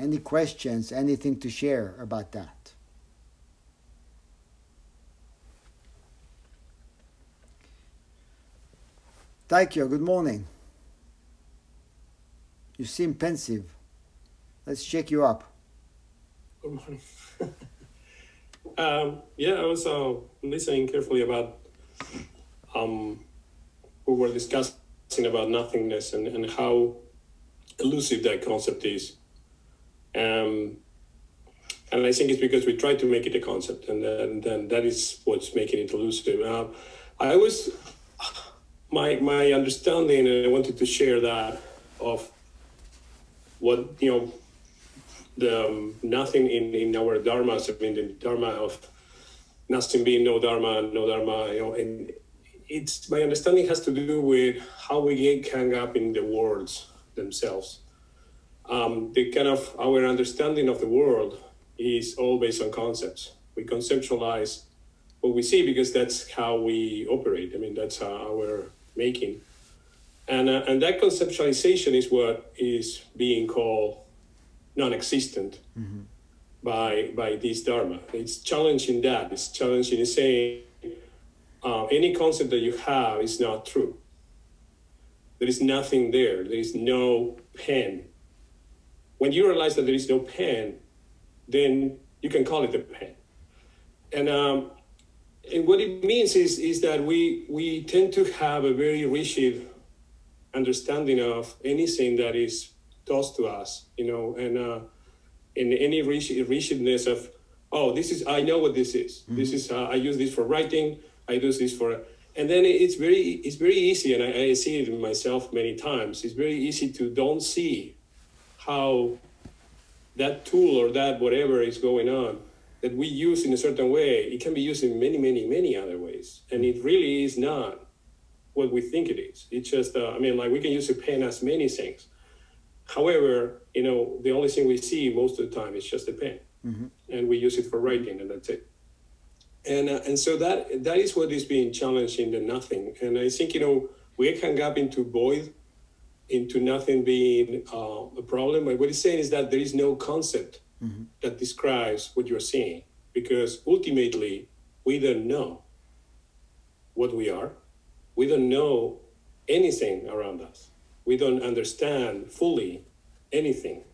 any questions, anything to share about that? Taikyo, good morning. You seem pensive. Let's check you up. Good morning. Yeah, I was listening carefully about we were discussing about nothingness and how elusive that concept is. And I think it's because we try to make it a concept, and then that is what's making it elusive. I always, my understanding, and I wanted to share that, of what, the nothing in our dharmas, I mean, the dharma of nothing being no dharma, and it's, my understanding has to do with how we get hung up in the words themselves. The kind of our understanding of the world is all based on concepts. We conceptualize what we see because that's how we operate. I mean, that's our making. And that conceptualization is what is being called non-existent by this dharma. It's challenging that. It's challenging saying, any concept that you have is not true. There is nothing there. There is no pen. When you realize that there is no pen, then you can call it a pen. And what it means is that we tend to have a very rigid understanding of anything that is tossed to us, and any rigidness of, oh, this is, I know what this is. Mm-hmm. This is, I use this for writing. I do this for, and then it's very easy, and I see it in myself many times. It's very easy to don't see how that tool or that whatever is going on that we use in a certain way. It can be used in many, many, many other ways, and it really is not what we think it is. It's just, we can use a pen as many things. However, the only thing we see most of the time is just a pen, and we use it for writing, and that's it. And so that is what is being challenged in the nothing. And I think, we get hung up into void into nothing being a problem. But what he's saying is that there is no concept that describes what you're seeing, because ultimately we don't know what we are. We don't know anything around us. We don't understand fully anything.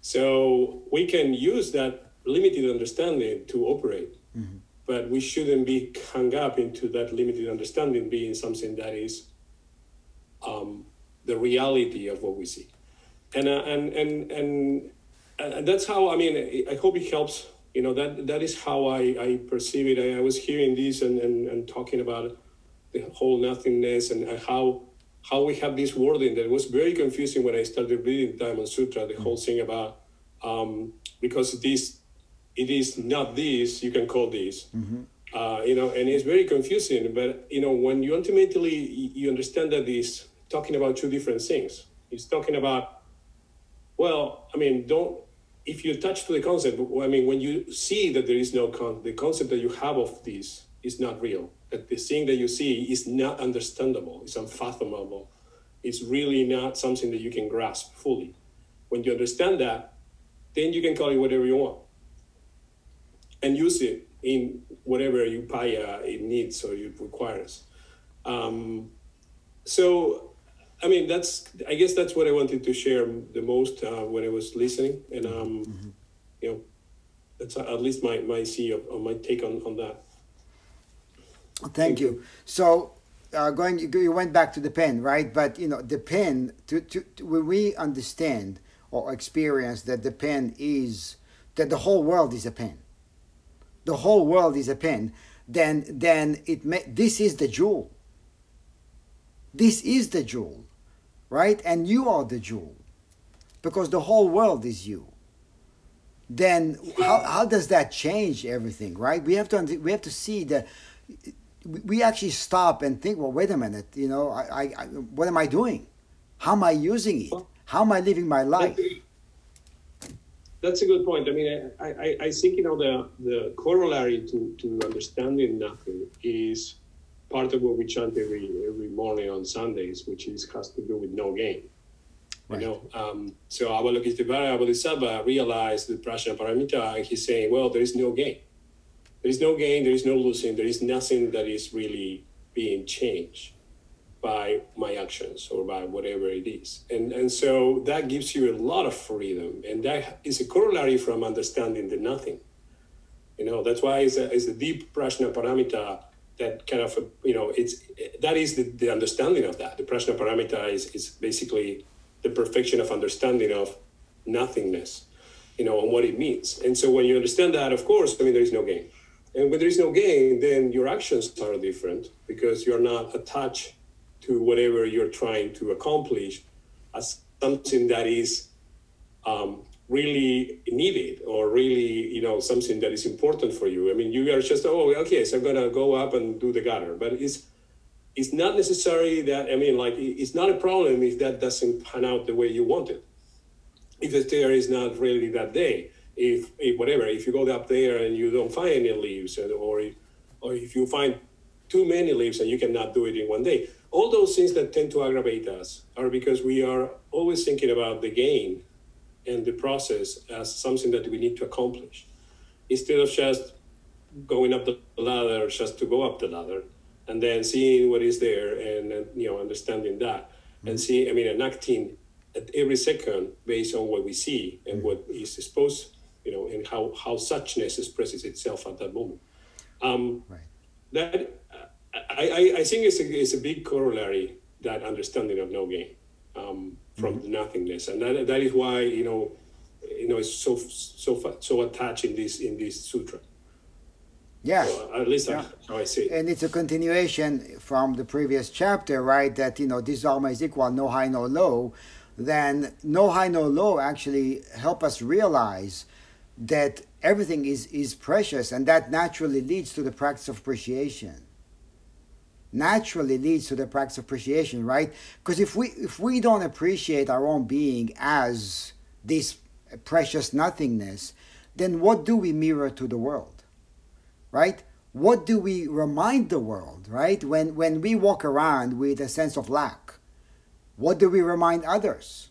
So we can use that limited understanding to operate, but we shouldn't be hung up into that limited understanding being something that is the reality of what we see. And that's how, I mean, I hope it helps. You know, that is how I perceive it. I was hearing this and talking about the whole nothingness and how we have this wording that was very confusing when I started reading Diamond Sutra, the whole thing about, because it is not this, you can call this, you know, and it's very confusing. But, you know, when you ultimately, you understand that it's talking about two different things. It's talking about, well, I mean, if you attach to the concept, I mean, when you see that there is no the concept that you have of this is not real, that the thing that you see is not understandable, it's unfathomable, it's really not something that you can grasp fully. When you understand that, then you can call it whatever you want and use it in whatever upaya it needs or it requires. So, I mean, I guess that's what I wanted to share the most when I was listening. And, you know, that's at least my see of my take on that. Thank you. So you went back to the pen, right? But, you know, the pen, when we understand or experience that the pen is, that the whole world is a pen. The whole world is a pen. Then this is the jewel. This is the jewel, right? And you are the jewel, because the whole world is you. Then how does that change everything, right? We have to see that. We actually stop and think, well, wait a minute, you know, I what am I doing? How am I using it? How am I living my life? That's a good point. I mean, I think, you know, the corollary to understanding nothing is part of what we chant every morning on Sundays, which has to do with no gain. Right. You know, so Avalokiteshvara, Bodhisattva realized the Prashna Paramita, and he's saying, well, there is no gain. There is no gain, there is no losing, there is nothing that is really being changed by my actions or by whatever it is. And so that gives you a lot of freedom, and that is a corollary from understanding the nothing. You know, that's why it's a deep Prashna Paramita that kind of, you know, that is the understanding of that. The Prashna Paramita is basically the perfection of understanding of nothingness, you know, and what it means. And so when you understand that, of course, I mean, there is no gain. And when there is no gain, then your actions are different, because you're not attached to whatever you're trying to accomplish as something that is really needed or really, you know, something that is important for you. I mean, you are just, oh, okay, so I'm going to go up and do the gather. But it's not necessary that, I mean, like, it's not a problem if that doesn't pan out the way you want it. If the stair is not really that day. If you go up there and you don't find any leaves, or if you find too many leaves and you cannot do it in one day, all those things that tend to aggravate us are because we are always thinking about the gain and the process as something that we need to accomplish, instead of just going up the ladder just to go up the ladder, and then seeing what is there and you know, understanding that and see, I mean, and acting at every second based on what we see and what is exposed. You know, and how suchness expresses itself at that moment. Right. That I think it's a big corollary, that understanding of no gain from the nothingness, and that is why you know it's so attached in this sutra. Yeah, so at least how I see it. And it's a continuation from the previous chapter, right? That, you know, this Dharma is equal, no high, no low. Then no high, no low actually help us realize that everything is precious, and that naturally leads to the practice of appreciation. Naturally leads to the practice of appreciation, right? Because if we don't appreciate our own being as this precious nothingness, then what do we mirror to the world, right? What do we remind the world, right? When we walk around with a sense of lack, What do we remind others?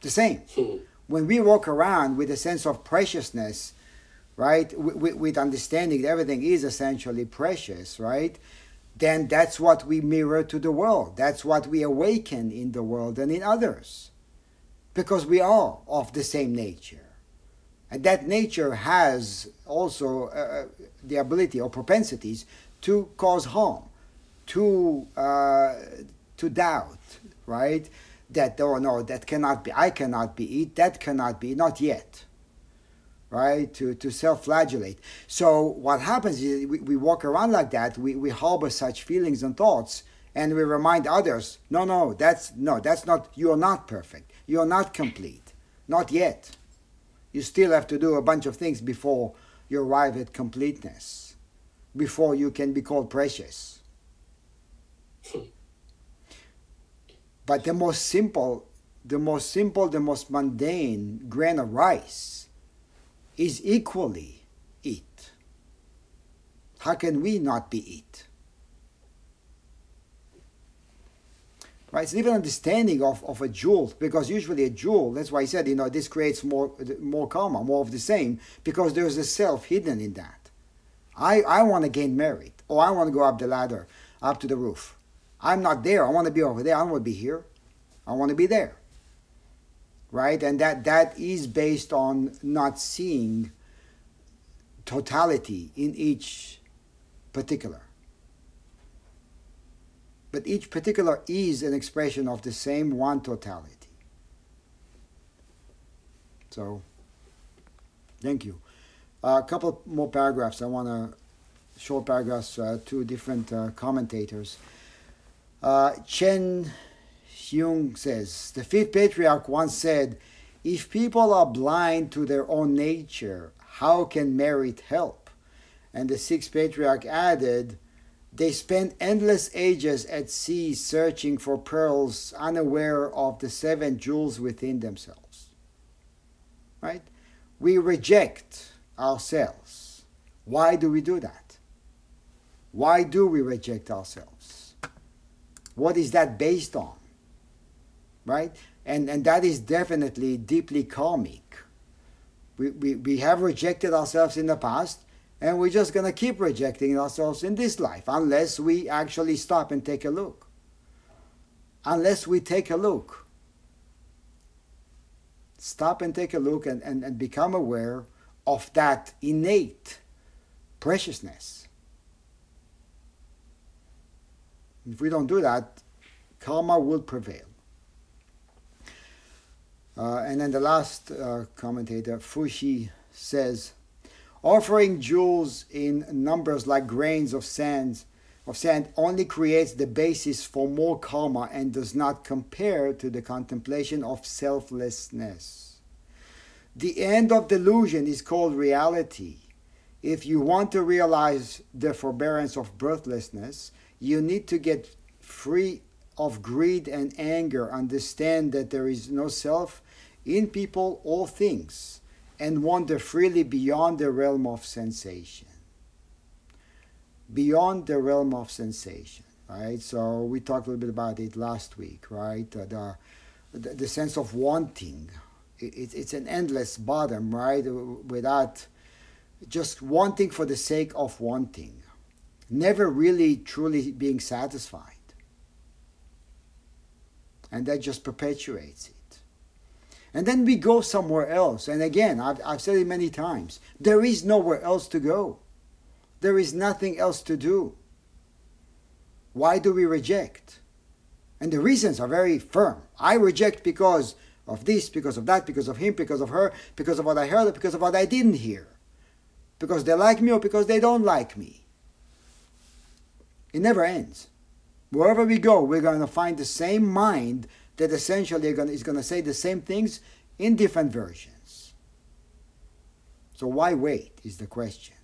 The same. When we walk around with a sense of preciousness, right, with understanding that everything is essentially precious, right, then that's what we mirror to the world. That's what we awaken in the world and in others, because we are of the same nature. And that nature has also the ability or propensities to cause harm, to doubt, right? That, oh no, that cannot be, I cannot be it, that cannot be, not yet, right? To self-flagellate. So what happens is we walk around like that, we harbor such feelings and thoughts, and we remind others, no, that's not, you are not perfect, you are not complete, not yet. You still have to do a bunch of things before you arrive at completeness, before you can be called precious. But the most mundane grain of rice is equally it. How can we not be it? Right, it's even understanding of a jewel, because usually a jewel, that's why I said, you know, this creates more karma, more of the same, because there's a self hidden in that. I want to gain merit, or I want to go up the ladder, up to the roof. I'm not there, I want to be over there, I don't want to be here, I want to be there. Right, and that is based on not seeing totality in each particular. But each particular is an expression of the same one totality. So, thank you. A couple more paragraphs. I want to, short paragraphs, two different commentators. Chen Jung says, the fifth patriarch once said, if people are blind to their own nature, how can merit help? And the sixth patriarch added, they spend endless ages at sea searching for pearls, unaware of the seven jewels within themselves. Right? We reject ourselves. Why do we do that? Why do we reject ourselves? What is that based on? Right? And that is definitely deeply karmic. We have rejected ourselves in the past, and we're just going to keep rejecting ourselves in this life, unless we actually stop and take a look. Unless we take a look. Stop and take a look and become aware of that innate preciousness. If we don't do that, karma will prevail. And then the last commentator, Fushi, says, offering jewels in numbers like grains of sand only creates the basis for more karma and does not compare to the contemplation of selflessness. The end of delusion is called reality. If you want to realize the forbearance of birthlessness, you need to get free of greed and anger, understand that there is no self in people or things, and wander freely beyond the realm of sensation. Beyond the realm of sensation, right? So we talked a little bit about it last week, right? The sense of wanting. It's an endless bottom, right? Without just wanting for the sake of wanting. Never really truly being satisfied. And that just perpetuates it. And then we go somewhere else. And again, I've said it many times. There is nowhere else to go. There is nothing else to do. Why do we reject? And the reasons are very firm. I reject because of this, because of that, because of him, because of her, because of what I heard, because of what I didn't hear. Because they like me or because they don't like me. It never ends. Wherever we go, we're going to find the same mind that essentially is going to say the same things in different versions. So why wait is the question.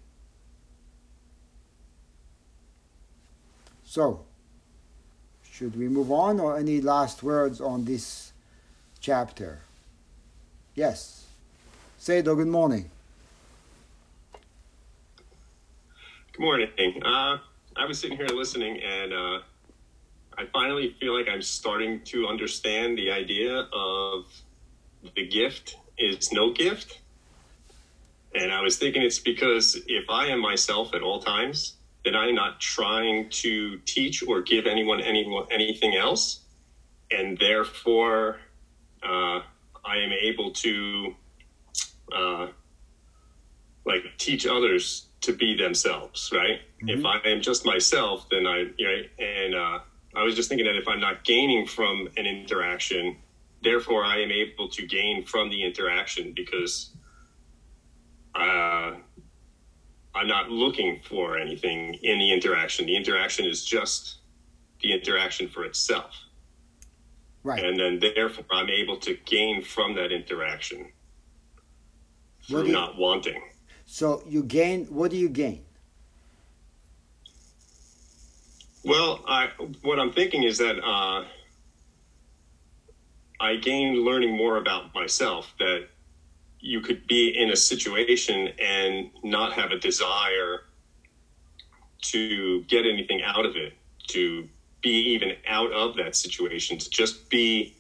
So, should we move on, or any last words on this chapter? Yes. Seido, good morning. Good morning. I was sitting here listening, and I finally feel like I'm starting to understand the idea of the gift is no gift. And I was thinking it's because if I am myself at all times, then I'm not trying to teach or give anyone anything else. And therefore, I am able to teach others to be themselves, right? Mm-hmm. If I am just myself, then I was just thinking that if I'm not gaining from an interaction, therefore I am able to gain from the interaction because I'm not looking for anything in the interaction. The interaction is just the interaction for itself. Right. And then therefore I'm able to gain from that interaction through not wanting. So you gain, what do you gain? Well, what I'm thinking is that I gain learning more about myself, that you could be in a situation and not have a desire to get anything out of it, to be even out of that situation, to just be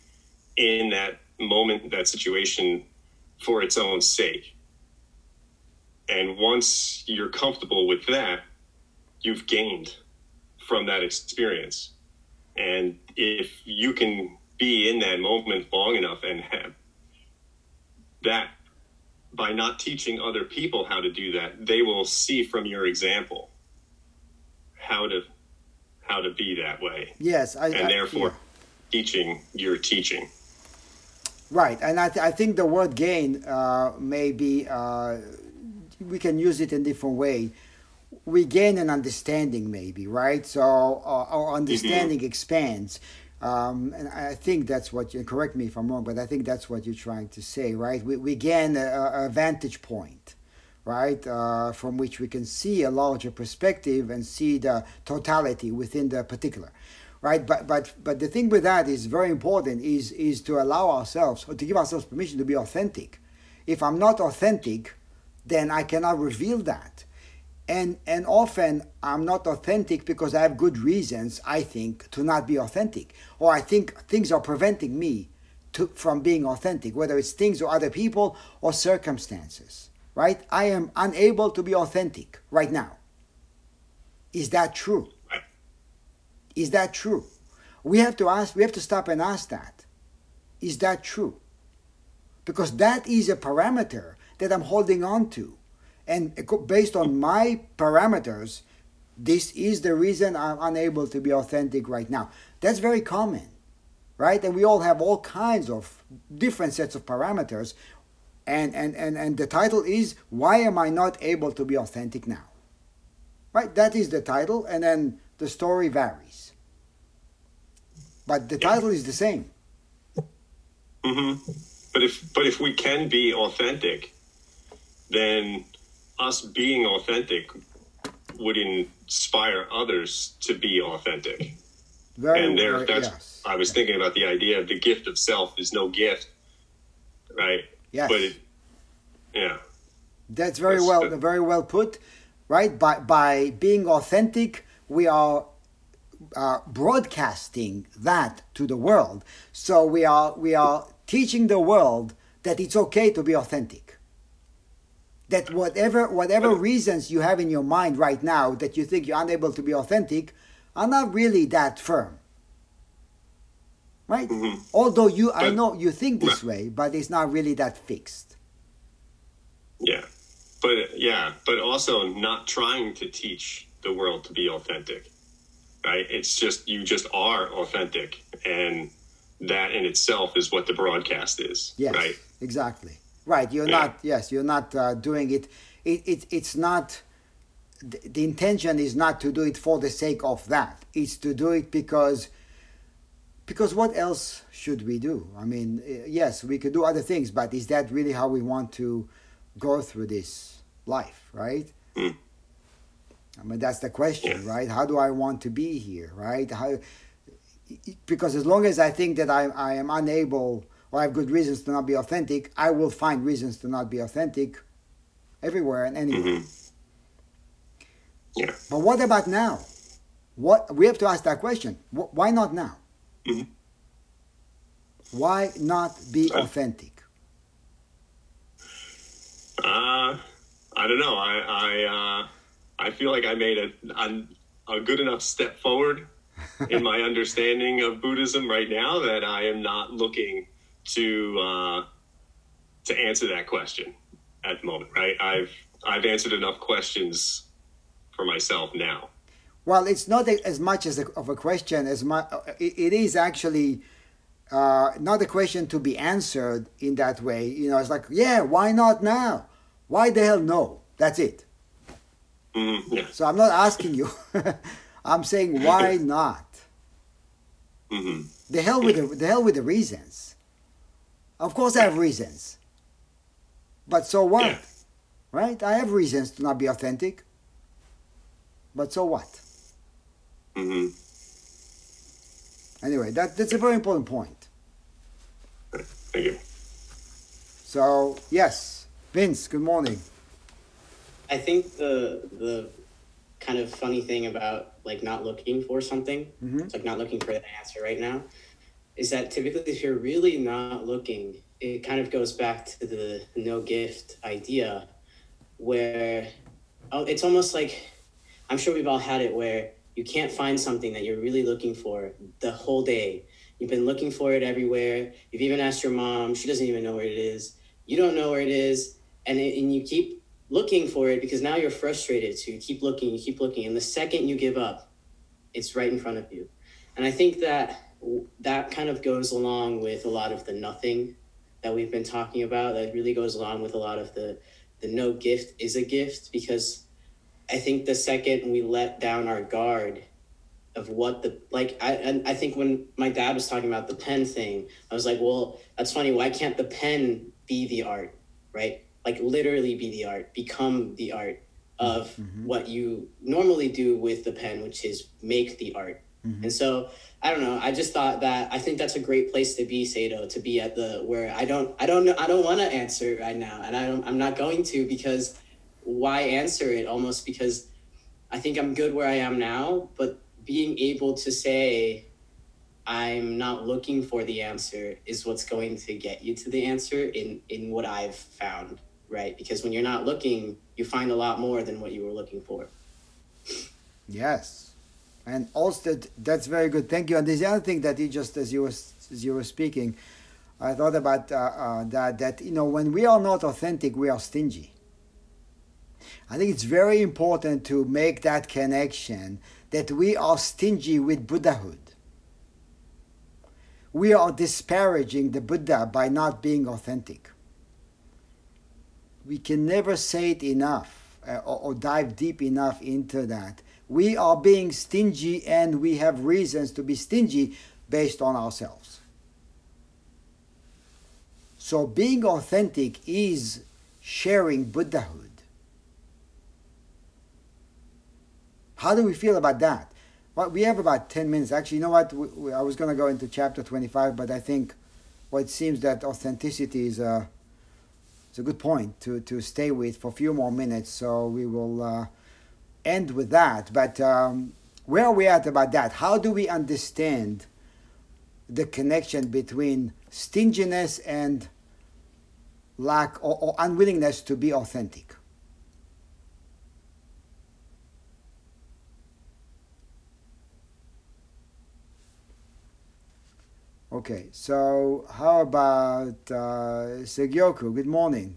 in that moment, that situation for its own sake. And once you're comfortable with that, you've gained from that experience. And if you can be in that moment long enough and have that, by not teaching other people how to do that, they will see from your example how to be that way. Yes. Teaching, you're teaching. Right. And I think the word gain may be we can use it in a different way. We gain an understanding, maybe, right? So our understanding expands. And I think that's what you, correct me if I'm wrong, but I think that's what you're trying to say, right? We gain a vantage point, right? From which we can see a larger perspective and see the totality within the particular, right? But the thing with that is very important is to allow ourselves, or to give ourselves permission to be authentic. If I'm not authentic, then I cannot reveal that. And often I'm not authentic because I have good reasons, I think, to not be authentic. Or I think things are preventing me from being authentic, whether it's things or other people or circumstances, right? I am unable to be authentic right now. Is that true? Is that true? We have to stop and ask that. Is that true? Because that is a parameter that I'm holding on to. And based on my parameters, this is the reason I'm unable to be authentic right now. That's very common, right? And we all have all kinds of different sets of parameters. And the title is, Why Am I Not Able to Be Authentic Now? Right? That is the title, and then the story varies. But the title is the same. Mm-hmm. But if we can be authentic, then us being authentic would inspire others to be authentic. Yes. I was thinking about the idea of the gift of self is no gift, right? Yes. But very well put, right? By being authentic, we are broadcasting that to the world. So we are teaching the world that it's okay to be authentic. That whatever reasons you have in your mind right now that you think you're unable to be authentic are not really that firm, right? Mm-hmm. Although I know you think this way, but it's not really that fixed. But also not trying to teach the world to be authentic, right? It's just, you just are authentic, and that in itself is what the broadcast is, yes, right? Exactly. Right, you're not doing it. It's not, the intention is not to do it for the sake of that. It's to do it because what else should we do? I mean, yes, we could do other things, but is that really how we want to go through this life, right? Mm. I mean, that's the question, right? How do I want to be here, right? Because as long as I think that I am unable, I have good reasons to not be authentic, I will find reasons to not be authentic everywhere and anywhere. Mm-hmm. Yeah. But what about now? What we have to ask that question. Why not now? Mm-hmm. Why not be authentic? I don't know. I feel like I made a good enough step forward in my understanding of Buddhism right now that I am not looking to answer that question at the moment. Right? I've answered enough questions for myself now. Well, it's not as much as of a question as much. It is actually not a question to be answered in that way. You know, it's like, yeah, why not now? Why the hell no? That's it. Mm-hmm. Yeah. So I'm not asking you. I'm saying why not? Mm-hmm. The hell with the reasons. Of course, I have reasons. But so what? Yeah. Right? I have reasons to not be authentic. But so what? Mm-hmm. Anyway, that's a very important point. Thank you. So, yes. Vince, good morning. I think the kind of funny thing about like not looking for something, mm-hmm. it's like not looking for the answer right now, is that typically if you're really not looking, it kind of goes back to the no gift idea where it's almost like, I'm sure we've all had it where you can't find something that you're really looking for the whole day. You've been looking for it everywhere. You've even asked your mom. She doesn't even know where it is. You don't know where it is. And you keep looking for it because now you're frustrated. So you keep looking. And the second you give up, it's right in front of you. And I think that kind of goes along with a lot of the nothing that we've been talking about. That really goes along with a lot of the no gift is a gift, because I think the second we let down our guard of what the, like, I think when my dad was talking about the pen thing, I was like, well, that's funny. Why can't the pen be the art, right? Like literally be the art, become the art of mm-hmm. what you normally do with the pen, which is make the art. Mm-hmm. And so, I don't know. I just thought that, I think that's a great place to be, Sato, to be at the, where I don't know. I don't want to answer right now. And I'm not going to, because why answer it? Almost because I think I'm good where I am now, but being able to say I'm not looking for the answer is what's going to get you to the answer in what I've found, right? Because when you're not looking, you find a lot more than what you were looking for. Yes. And also, that's very good. Thank you. And there's the other thing that as you were speaking, I thought about that, you know, when we are not authentic, we are stingy. I think it's very important to make that connection that we are stingy with Buddhahood. We are disparaging the Buddha by not being authentic. We can never say it enough or dive deep enough into that. We are being stingy, and we have reasons to be stingy based on ourselves. So being authentic is sharing Buddhahood. How do we feel about that? Well, we have about 10 minutes. Actually, you know what? I was going to go into chapter 25, but I think it seems that authenticity is a good point to stay with for a few more minutes. So we will end with that. But where are we at about that? How do we understand the connection between stinginess and lack or unwillingness to be authentic? Okay, so how about Segyoku? Good morning.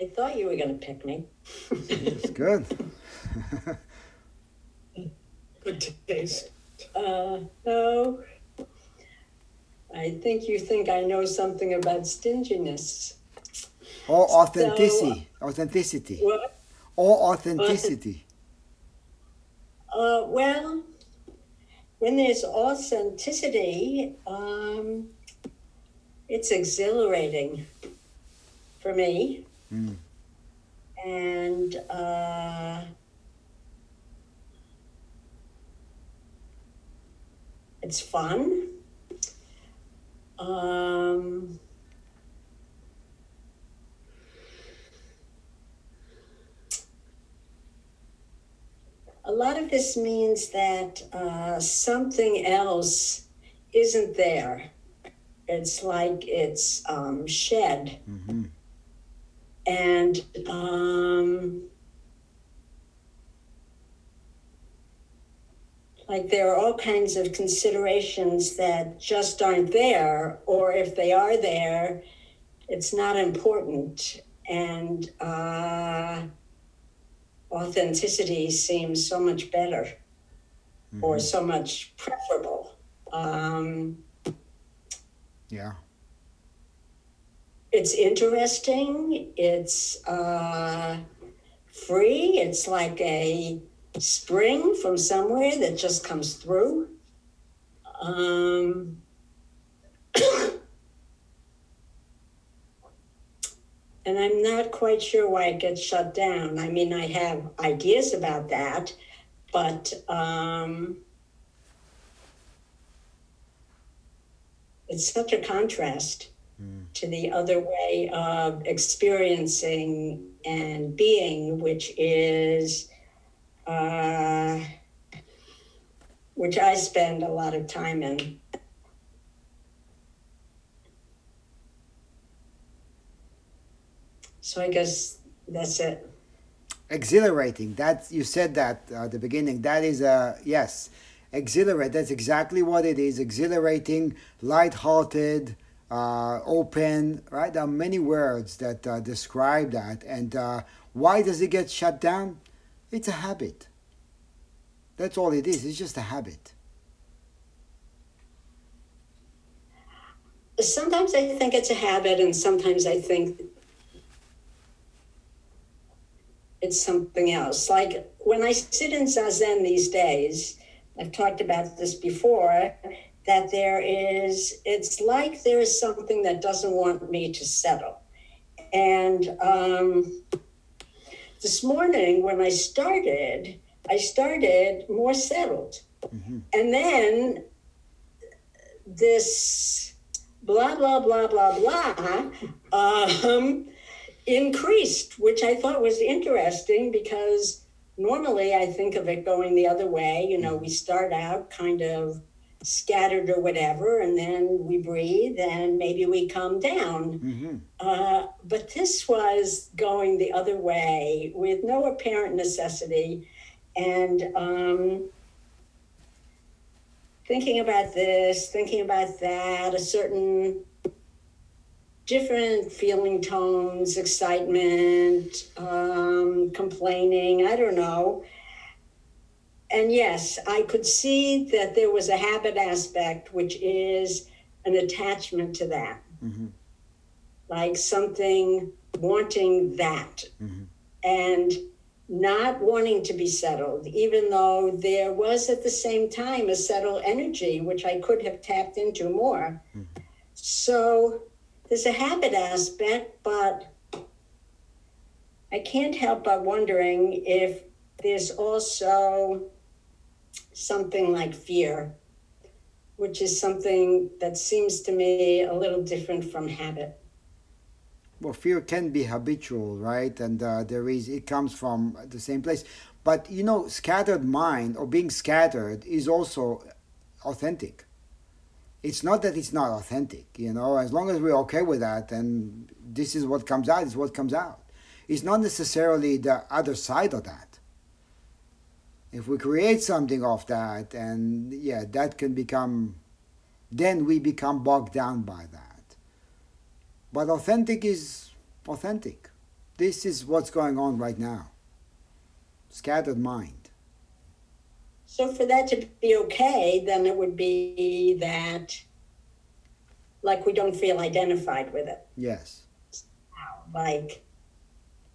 I thought you were going to pick me. That's good. Good taste. No, I think you think I know something about stinginess. Or authenticity. So, authenticity. What? Or authenticity? Well, when there's authenticity, it's exhilarating for me. Mm. And it's fun. lot of this means that something else isn't there. It's like it's shed. Mm-hmm. And like there are all kinds of considerations that just aren't there, or if they are there, it's not important. And authenticity seems so much better, mm-hmm. or so much preferable. Yeah. It's interesting, it's free, it's like a spring from somewhere that just comes through. And I'm not quite sure why it gets shut down. I mean, I have ideas about that, but it's such a contrast to the other way of experiencing and being, which I spend a lot of time in. So I guess that's it. Exhilarating. That you said that at the beginning. That is yes, exhilarate. That's exactly what it is. Exhilarating, light-hearted. Open, right? There are many words that describe that. And why does it get shut down? It's a habit. That's all it is. It's just a habit. Sometimes I think it's a habit, and sometimes I think it's something else. Like when I sit in Zazen these days, I've talked about this before, that it's like there is something that doesn't want me to settle. And this morning when I started more settled. Mm-hmm. And then this blah, blah, blah, blah, blah increased, which I thought was interesting because normally I think of it going the other way. You know, we start out kind of scattered or whatever, and then we breathe and maybe we calm down. Mm-hmm. But this was going the other way with no apparent necessity. And thinking about this, thinking about that, a certain different feeling tones, excitement, complaining, I don't know. And yes, I could see that there was a habit aspect, which is an attachment to that. Mm-hmm. Like something wanting that, mm-hmm. and not wanting to be settled, even though there was at the same time a settled energy, which I could have tapped into more. Mm-hmm. So there's a habit aspect, but I can't help but wondering if there's also something like fear, which is something that seems to me a little different from habit. Well, fear can be habitual, right? And it comes from the same place. But you know, scattered mind or being scattered is also authentic. It's not that it's not authentic, you know, as long as we're okay with that and this is what comes out, is what comes out. It's not necessarily the other side of that. If we create something of that, and yeah, that can become, then we become bogged down by that. But authentic is authentic. This is what's going on right now. Scattered mind. So for that to be okay, then it would be that, like, we don't feel identified with it. Yes. Like,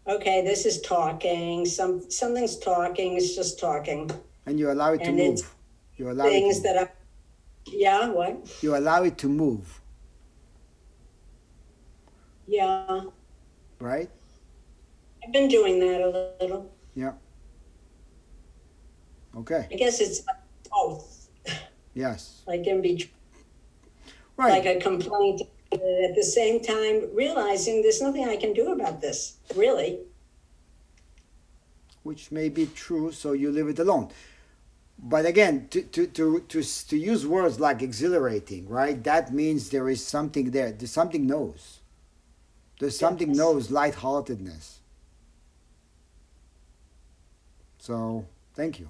okay, this is talking, something's talking, it's just talking. And you allow it to move. You allow things that are, yeah, what? You allow it to move. Yeah. Right? I've been doing that a little. Yeah. Okay. I guess it's both. Yes. Like in between. Right. Like a complaint. At the same time, realizing there's nothing I can do about this, really. which may be true, so you leave it alone. But again, to use words like exhilarating, right? That means there is something there. There's something knows. There's something knows, lightheartedness. So, thank you.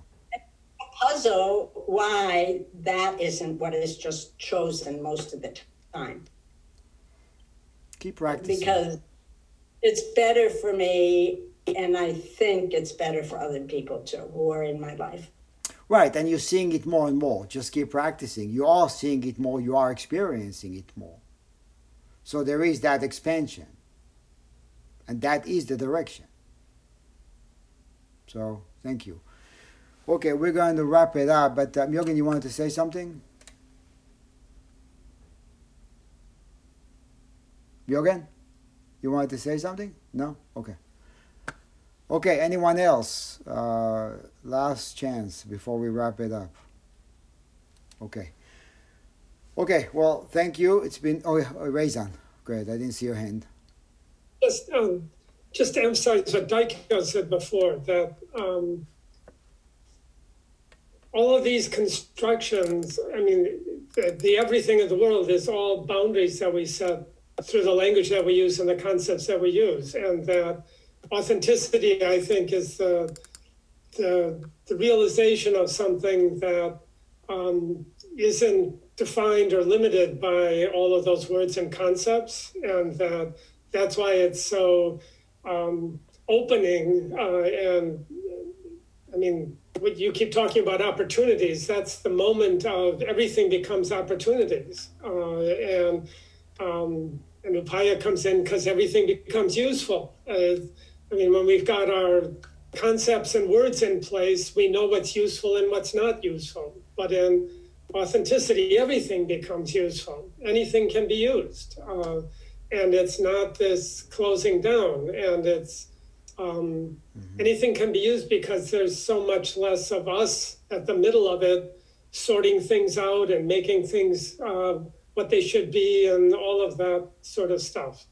Puzzle why that isn't what is just chosen most of the time. Keep practicing. Because it's better for me, and I think it's better for other people too, who are in my life. Right, and you're seeing it more and more. Just keep practicing. You are seeing it more. You are experiencing it more. So there is that expansion. And that is the direction. So, thank you. Okay, we're going to wrap it up. But, Myogen, you wanted to say something? Myogen, you wanted to say something? No? Okay. Okay, anyone else? Last chance before we wrap it up. Okay. Okay, well, thank you. It's been... Oh, Raizan. Great, I didn't see your hand. Just to emphasize what Daikyo said before, that all of these constructions, I mean, the everything of the world is all boundaries that we set through the language that we use and the concepts that we use, and that authenticity, I think, is the realization of something that isn't defined or limited by all of those words and concepts, and that's why it's so opening. And I mean, what you keep talking about opportunities, that's the moment of everything becomes opportunities. And upaya comes in because everything becomes useful. I mean, when we've got our concepts and words in place, we know what's useful and what's not useful. But in authenticity, everything becomes useful. Anything can be used. And it's not this closing down. And it's anything can be used because there's so much less of us at the middle of it, sorting things out and making things what they should be and all of that sort of stuff.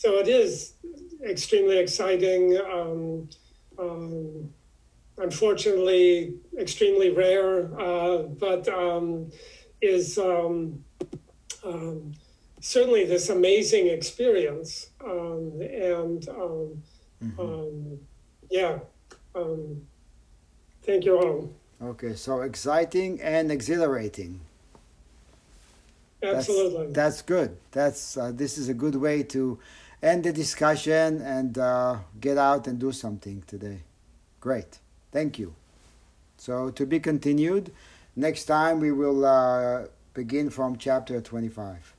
So it is extremely exciting, unfortunately extremely rare, but is certainly this amazing experience. Thank you all. Okay, so exciting and exhilarating. Absolutely. That's good. This is a good way to end the discussion and get out and do something today. Great. Thank you. So to be continued, next time we will begin from chapter 25.